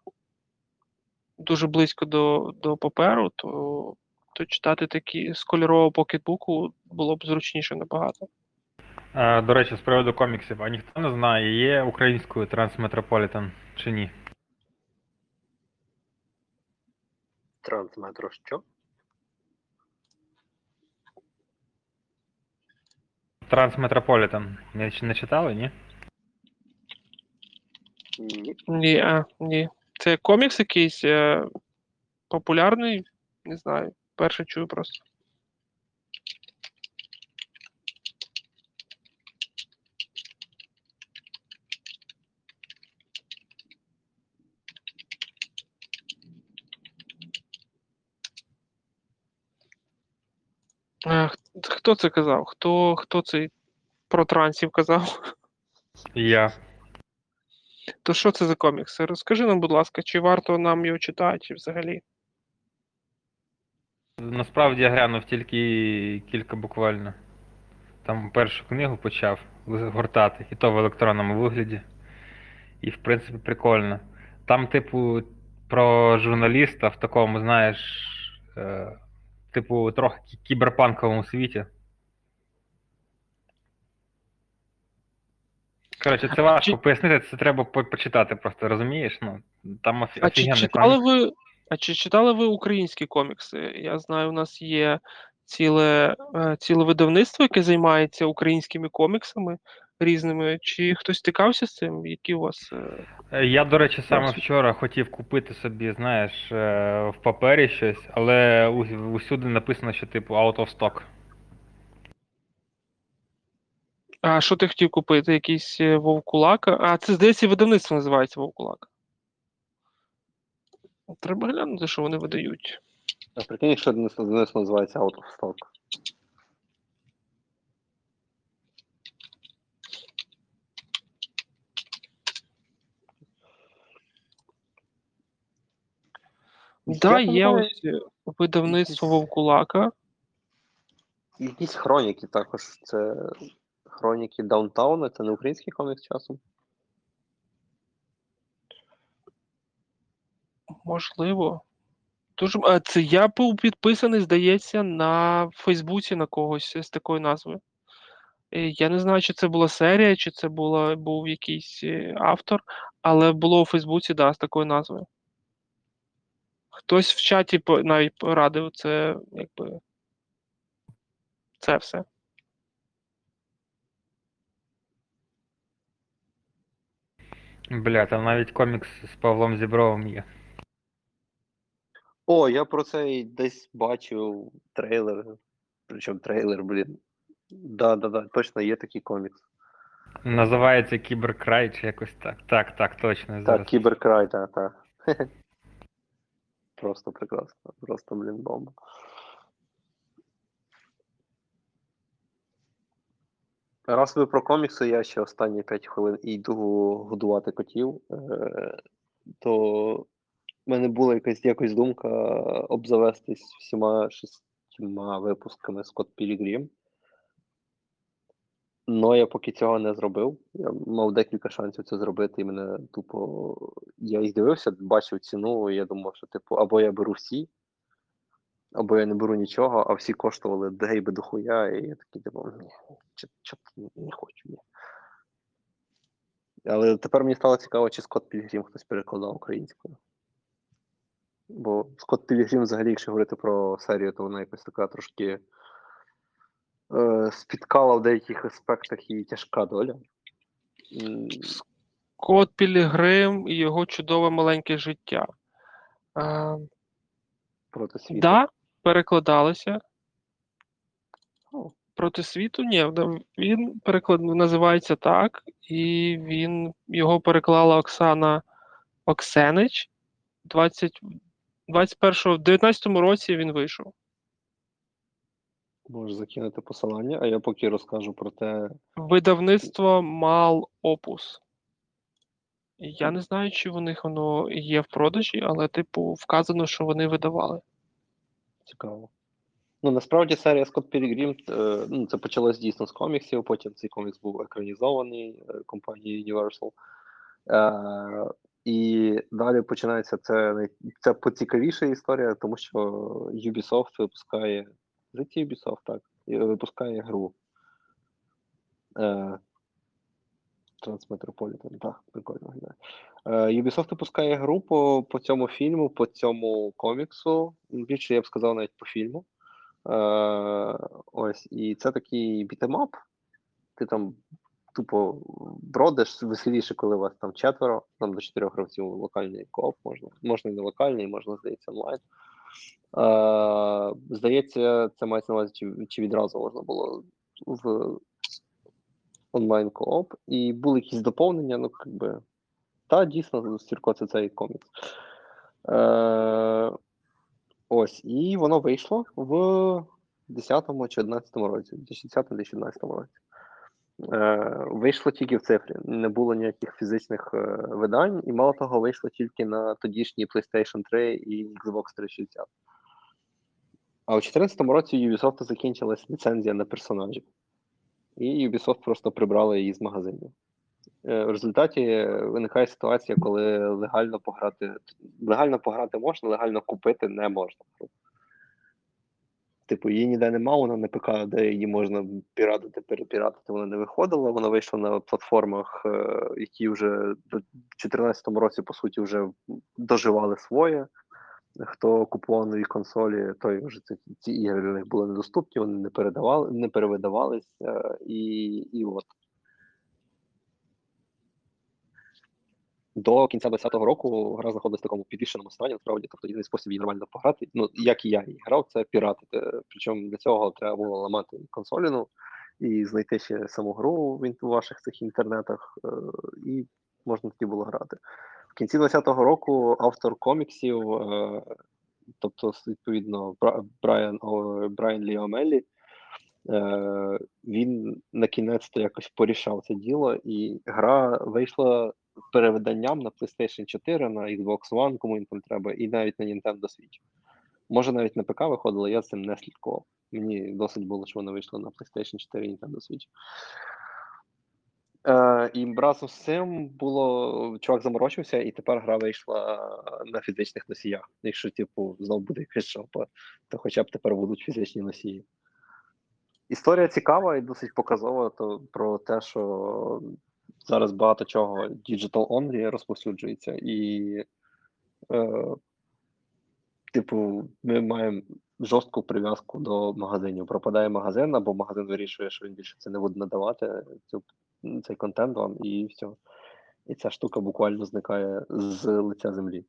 дуже близько до, до паперу, то, то читати такі з кольорового Pocketbook було б зручніше набагато. Е, до речі, з приводу коміксів, а ніхто не знає, є українською Трансметрополітен чи ні? Трансметро що? Трансметрополітен. Не, не читали, ні? Ні, а, ні. Це комікс якийсь е, популярний, не знаю, перше чую просто. Хто це казав? Хто, хто це про трансів казав? Я. То що це за комікси? Розкажи нам, будь ласка, чи варто нам його читати, чи взагалі? Насправді я глянув тільки кілька буквально. Там першу книгу почав гортати, і то в електронному вигляді. І, в принципі, прикольно. Там, типу, про журналіста в такому, знаєш, е- типу, трохи кіберпанковому світі. Коротше, це важко чи... пояснити, це треба почитати просто, розумієш? Ну, там офі... а офігенний чи читали ви... А чи читали ви українські комікси? Я знаю, у нас є ціле, ціле видавництво, яке займається українськими коміксами різними. Чи хтось стикався з цим? Які у вас... Я, до речі, саме вчора хотів купити собі, знаєш, в папері щось, але усюди написано, що типу out of stock. А що ти хотів купити? Якийсь Вовкулак? А це, здається, видавництво називається Вовкулак. Треба глянути, що вони видають. А прикинь, якщо Денис називається Out of Stock. Так, да, є ось видавництво Вовкулака. Якісь хроніки також. Це хроніки Даунтауна, це не український комікс часом? Можливо. Тож, це я був підписаний, здається, на Фейсбуці на когось з такою назвою. Я не знаю, чи це була серія, чи це була, був якийсь автор, але було у Фейсбуці, да, з такою назвою. Хтось в чаті навіть радив, це, якби, це все. Бля, там навіть комікс з Павлом Зібровим є. О, я про це десь бачив трейлер. Причому трейлер, блін. Да-да-да, точно є такий комікс. Називається Кіберкрай чи якось так. Так, так, точно. Зараз. Так, Кіберкрай, так, так. Просто прекрасно. Просто, блін, бомба. Раз ви про комікси, я ще останні п'ять хвилин йду годувати котів, то в мене була якась якась думка обзавестись всіма шістьма випусками Скотт Пілігрім. Но я поки цього не зробив. Я мав декілька шансів це зробити, і мене тупо... Я їх дивився, бачив ціну, і я думав, що типу, або я беру всі, або я не беру нічого, а всі коштували гейби до хуя, і я такий думав, ні, чо, чо, не хочу, ні. Але тепер мені стало цікаво, чи Скотт Пілігрім хтось перекладав українською. Бо Скотт Пілігрім, взагалі, якщо говорити про серію, то вона якось така трошки... спіткала в деяких аспектах її тяжка доля. Скотт Пілігрим і його чудове маленьке життя. Проти світу? Да, перекладалося. Проти світу? Ні, він переклад... називається так, і він... його переклала Оксана Оксенич. двадцять... двадцять першого... в дев'ятнадцятому році він вийшов. Можеш закинути посилання, а я поки розкажу про те... Видавництво Малопус. Я не знаю, чи в них воно є в продажі, але, типу, вказано, що вони видавали. Цікаво. Ну, насправді, серія Скотт Пілігрім, ну, це почалось дійсно з коміксів, потім цей комікс був екранізований компанією Universal. Е- І далі починається це, це поцікавіша історія, тому що Ubisoft випускає... Житті Ubisoft, так, і випускає гру. Трансметрополітен, так, прикольно. Ubisoft випускає гру по, по цьому фільму, по цьому коміксу. Більше я б сказав навіть по фільму. Ось, і це такий бітемап. Ти там тупо бродиш, веселіше, коли у вас там четверо, там до чотирьох гравців локальний кооп, можна, можна і не локальний, можна, здається, онлайн. Uh, здається, це мається на увазі, чи, чи відразу можна було в онлайн кооп. І були якісь доповнення, ну, якби... Та, дійсно, Сірко, це цей комікс. Uh, ось, і воно вийшло в десятому чи одинадцятому році, в десятому-одинадцятому році. Uh, вийшло тільки в цифрі, не було ніяких фізичних uh, видань, і мало того, вийшло тільки на тодішній PlayStation три і Xbox триста шістдесят. А у чотирнадцятому році у Ubisoft закінчилась ліцензія на персонажів. І Ubisoft просто прибрала її з магазинів. Uh, в результаті виникає ситуація, коли легально пограти, легально пограти можна, легально купити не можна. Типу, її ніде нема, вона на ПК, де її можна піратити, перепіратити, вона не виходила. Вона вийшла на платформах, які вже до дві тисячі чотирнадцятому році, по суті, вже доживали своє. Хто купував нові консолі, той вже ці, ці ігри для них були недоступні, вони не передавали, не перевидавалися, і, і от. До кінця двадцятого року гра знаходилась в такому підвищеному стані, насправді, тобто єдиний спосіб її нормально пограти, ну, як і я її грав, це піратити. Причому для цього треба було ламати консоліну і знайти ще саму гру в ваших цих інтернетах, і можна тоді було грати. В кінці двадцятого року автор коміксів тобто, відповідно, Брайан, Брайан Лі О'Маллі, він на кінець-то якось порішав це діло, і гра вийшла переведенням на PlayStation чотири, на Xbox One, кому їм там треба, і навіть на Nintendo Switch. Може, навіть на ПК виходило, я з цим не слідкував. Мені досить було, що вона вийшла на PlayStation чотири і Nintendo Switch. Е, і разом з цим було, чувак заморочився, і тепер гра вийшла на фізичних носіях. Якщо, типу, знову буде якась жопа, то хоча б тепер будуть фізичні носії. Історія цікава і досить показова то про те, що зараз багато чого digital-only розповсюджується. І, е, типу, ми маємо жорстку прив'язку до магазинів. Пропадає магазин, або магазин вирішує, що він більше це не буде надавати, цю, цей контент вам, і все. І ця штука буквально зникає з лиця землі.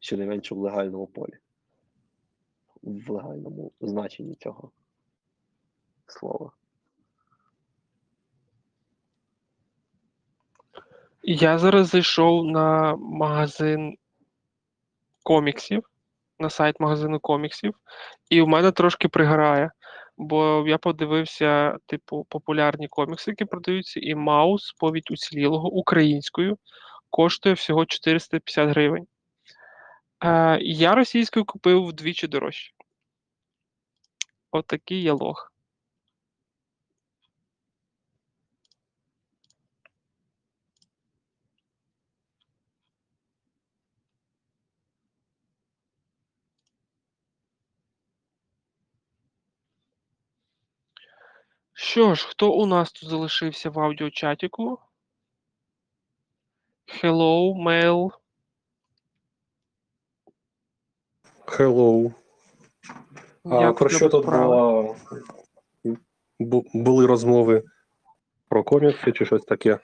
Щонайменше в легальному полі. В легальному значенні цього слова. Я зараз зайшов на магазин коміксів, на сайт магазину коміксів, і в мене трошки приграє, бо я подивився, типу, популярні комікси, які продаються, і Маус, сповідь уцілілого, українською, коштує всього чотириста п'ятдесят гривень. Е, я російською купив вдвічі дорожче. Отакий я лох. Що ж, хто у нас тут залишився в аудіочатіку? Hello, mail. Hello. А про що тут була... були розмови? Про комікси чи щось таке?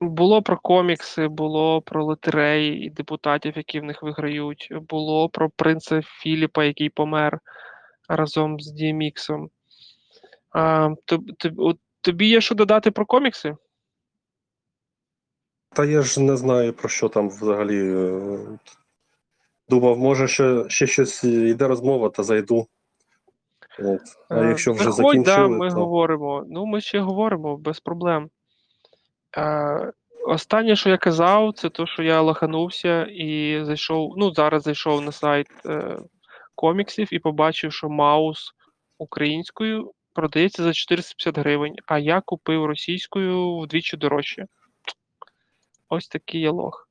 Було про комікси, було про лотереї і депутатів, які в них виграють. Було про принца Філіпа, який помер разом з ді ем іксом. А, тобі є що додати про комікси? Та я ж не знаю, про що там взагалі. Думав, може ще, ще щось йде розмова, та зайду. От. А якщо вже Приходь, закінчили... Да, ми то... говоримо. Ну, ми ще говоримо, без проблем. А, останнє, що я казав, це те, що я лоханувся і зайшов, ну, зараз зайшов на сайт е, коміксів і побачив, що Маус українською продається за чотириста п'ятдесят гривень, а я купив російською вдвічі дорожче. Ось такий я лох.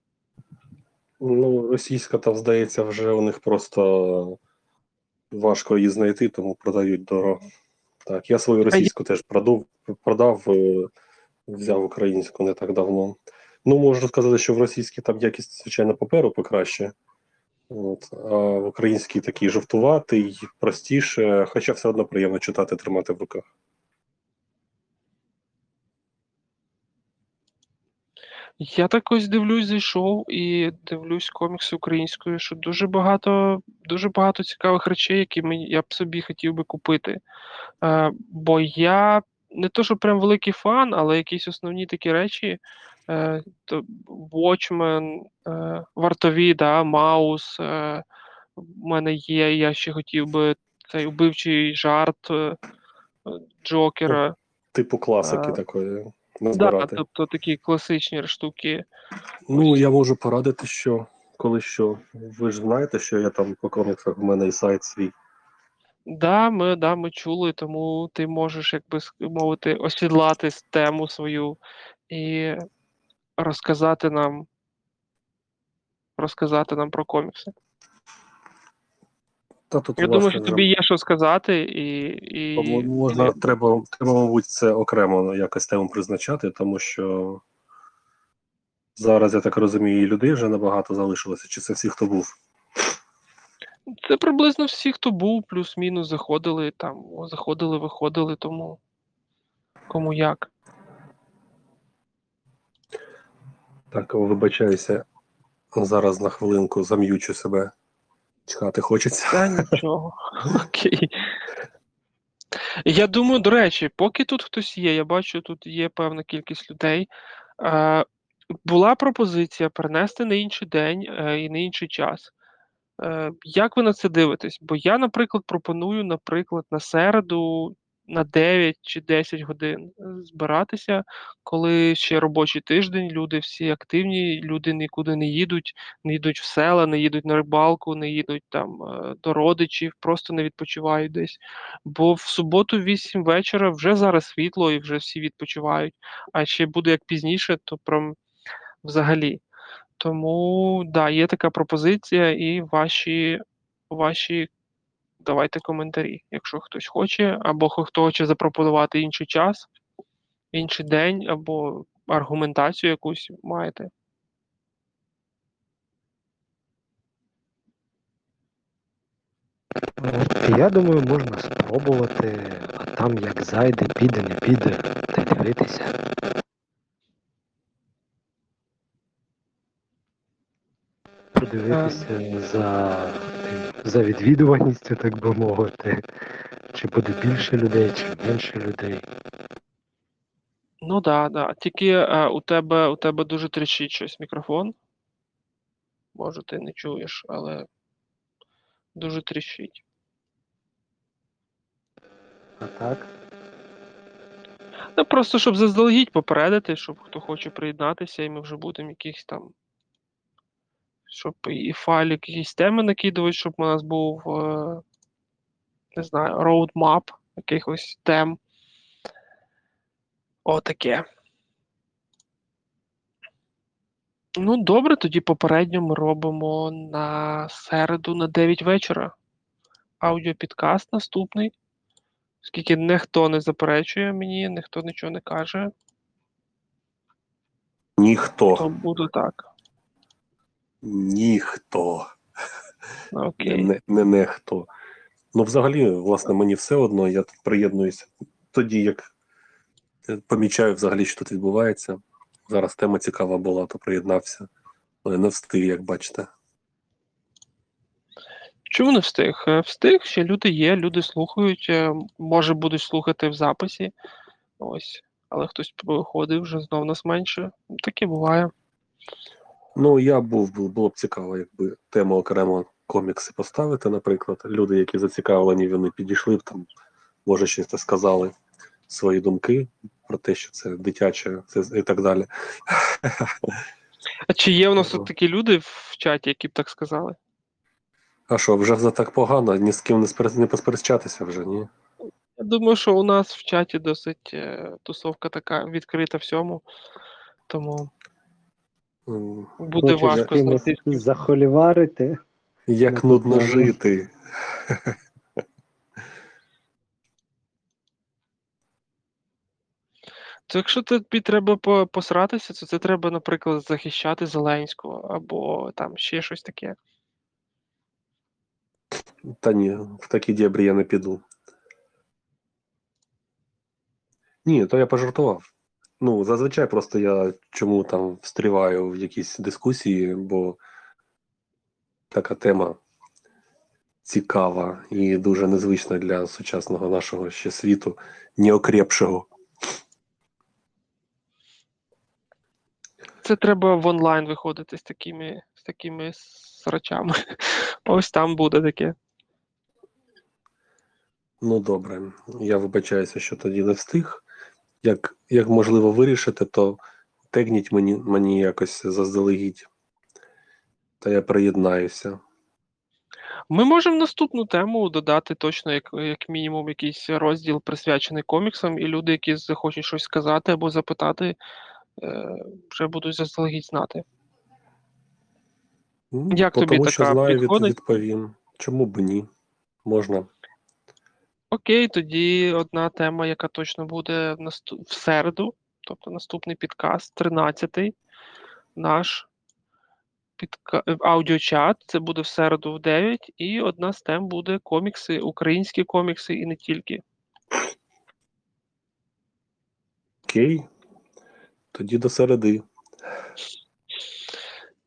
Ну, російська, там, здається, вже у них просто важко її знайти, тому продають дорого. Так, я свою російську а теж продав, продав, взяв українську не так давно. Ну, можу сказати, що в російській там якість, звичайно, паперу покраще. От. А в українській такий жовтуватий, простіше, хоча все одно приємно читати, тримати в руках. Я так ось дивлюсь, зайшов і дивлюсь комікси українською, що дуже багато, дуже багато цікавих речей, які я б собі хотів би купити. Е, бо я не то, що прям великий фан, але якісь основні такі речі, е, то Watchmen, е, вартові, да, Маус, е, в мене є, я ще хотів би цей убивчий жарт е, Джокера. Типу класики е, такої. Так, да, тобто такі класичні штуки. Ну, я можу порадити, що коли що. Ви ж знаєте, що я там по коміксах, в мене і сайт свій. Да, ми, да, ми чули, тому ти можеш, як би мовити, осідлати тему свою і розказати нам, розказати нам про комікси. Та, тут, я власне, думаю, що тобі є що сказати. І, і... Можна, треба, треба, мабуть, це окремо якось тему призначати, тому що зараз, я так розумію, і людей вже набагато залишилося. Чи це всі, хто був? Це приблизно всі, хто був, плюс-мінус заходили, там, заходили, виходили, тому кому як. Так, вибачаюся, зараз на хвилинку зам'ючу себе. Чекати хочеться. Та нічого. Окей. Я думаю, до речі, поки тут хтось є, я бачу, тут є певна кількість людей. Була пропозиція перенести на інший день і на інший час. Як ви на це дивитесь? Бо я, наприклад, пропоную, наприклад, на середу на дев'ять чи десять годин збиратися, коли ще робочий тиждень, люди всі активні, люди нікуди не їдуть, не їдуть в села, не їдуть на рибалку, не їдуть там до родичів, просто не відпочивають десь. Бо в суботу в вісім вечора вже зараз світло і вже всі відпочивають, а ще буде як пізніше, то прям взагалі. Тому, да, є така пропозиція і ваші, ваші давайте коментарі, якщо хтось хоче, або хто хоче запропонувати інший час, інший день, або аргументацію якусь маєте. Я думаю, можна спробувати, а там як зайде, піде, не піде, та дивитися. Дивитися за, за відвідуваністю, так би мовити. Чи буде більше людей, чи менше людей. Ну так, да, да. Тільки е, у тебе у тебе дуже тріщить щось мікрофон. Може, ти не чуєш, але дуже тріщить. А так? Ну, просто, щоб заздалегідь попередити, щоб хто хоче приєднатися, і ми вже будемо якихось там щоб і файлі якісь теми накидувати, щоб у нас був, не знаю, роудмап якихось тем. Отаке. Ну, добре, тоді попередньо ми робимо на середу на дев'ять вечора. Аудіопідкаст наступний. Оскільки ніхто не заперечує мені, ніхто нічого не каже. Ніхто. То буде так. Ніхто. Окей. Не, не, не хто. Ну, взагалі, власне, мені все одно, я тут приєднуюся тоді, як помічаю взагалі, що тут відбувається. Зараз тема цікава була, то приєднався. Але не встиг, як бачите. Чому не встиг? Встиг, ще люди є, люди слухають, може будуть слухати в записі. Ось. Але хтось виходив, вже знов нас менше. Таке буває. Ну, я був, було б цікаво, якби тему окремо комікси поставити, наприклад. Люди, які зацікавлені, вони підійшли б там, може, щось не сказали свої думки про те, що це дитяче, це і так далі. А чи є в нас тут такі люди в чаті, які б так сказали? А що, вже за так погано, ні з ким не, спер... не посперечатися вже, ні? Я думаю, що у нас в чаті досить тусовка така відкрита всьому, тому... Буде важко знайти. Захоліварити. Як нудно жити. То якщо тобі треба посратися, то це треба, наприклад, захищати Зеленського, або там ще щось таке. Та ні, в такі дебрі я не піду. Ні, то я пожартував. Ну, зазвичай просто я чому там встріваю в якісь дискусії, бо така тема цікава і дуже незвична для сучасного нашого ще світу, неокрепшого. Це треба в онлайн виходити з такими, з такими срачами. Ось там буде таке. Ну, добре. Я вибачаюся, що тоді не встиг. Як, як можливо вирішити, то тегніть мені, мені якось заздалегідь. Та я приєднаюся. Ми можемо наступну тему додати точно, як, як мінімум, якийсь розділ, присвячений коміксам, і люди, які захочуть щось сказати або запитати, вже будуть заздалегідь знати. Ну, як тобі тому, така знаю, підходить? Відповім. Чому б ні? Можна. Окей, тоді одна тема, яка точно буде в середу, тобто наступний підкаст, тринадцятий, наш підка... аудіочат, це буде в середу в дев'ять, і одна з тем буде комікси, українські комікси і не тільки. Окей, тоді до середи.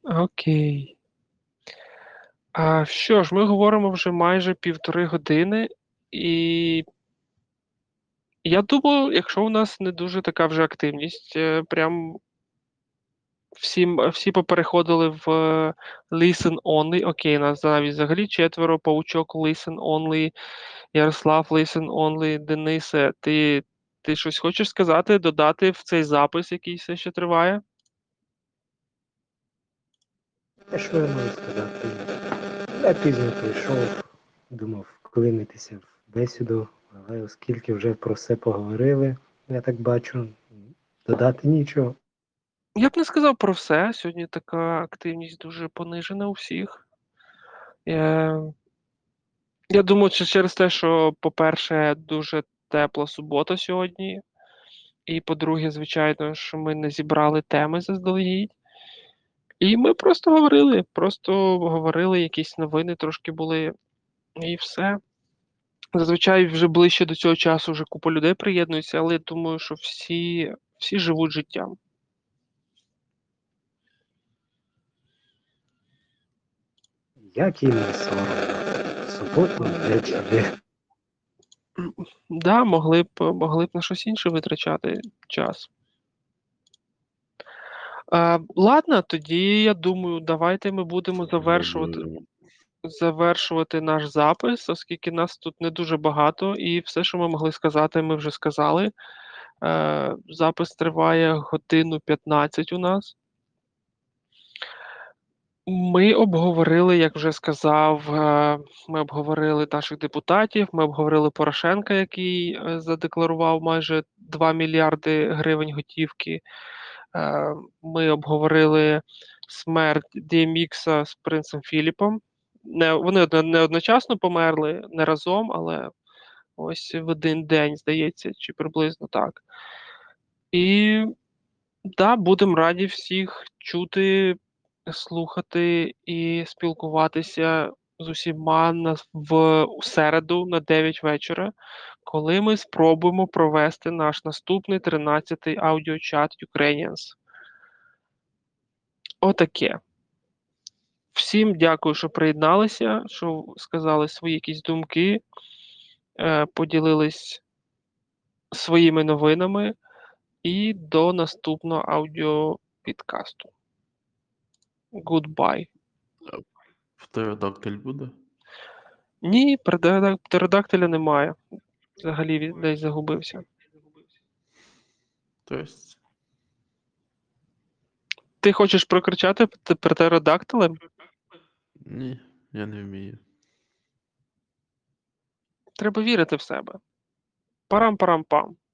Окей. А, що ж, ми говоримо вже майже півтори години. І я думаю, якщо у нас не дуже така вже активність, прям всі, всі попереходили в listen only. Окей, нас навіть взагалі четверо, Паучок listen only, Ярослав listen only. Денисе, ти, ти щось хочеш сказати, додати в цей запис, який все ще триває? Те, що я можу сказати. Я пізно прийшов, думав вклинитися в бесіду, але оскільки вже про все поговорили, я так бачу, додати нічого. Я б не сказав про все. Сьогодні така активність дуже понижена у всіх. Я, я думаю, що через те, що, по-перше, дуже тепла субота сьогодні, і, по-друге, звичайно, що ми не зібрали теми заздалегідь. І ми просто говорили, просто говорили, якісь новини трошки були, і все. Зазвичай вже ближче до цього часу вже купа людей приєднується, але я думаю, що всі, всі живуть життям. Як і на суботу ввечері. Так, да, могли б, могли б на щось інше витрачати час. А, ладно, тоді, я думаю, давайте ми будемо завершувати, завершувати наш запис, оскільки нас тут не дуже багато, і все, що ми могли сказати, ми вже сказали. А, запис триває годину п'ятнадцять у нас. Ми обговорили, як вже сказав, ми обговорили наших депутатів, ми обговорили Порошенка, який задекларував майже два мільярди гривень готівки. Ми обговорили смерть ді ем ікса з принцем Філіпом. Не, вони не одночасно померли, не разом, але ось в один день, здається, чи приблизно так. І, да, будемо раді всіх чути, слухати і спілкуватися з усіма на, в середу на дев'ять вечора, коли ми спробуємо провести наш наступний тринадцятий аудіочат Ukrainians. Отаке. Всім дякую, що приєдналися, що сказали свої якісь думки, поділились своїми новинами, і до наступного аудіопідкасту. Goodbye. Птеродактиль буде? Ні, птеродактиля немає. Взагалі він десь загубився. Тобто... Ти хочеш прокричати птеродактилем? Ні, я не вмію. Треба вірити в себе. Парам-парам-пам.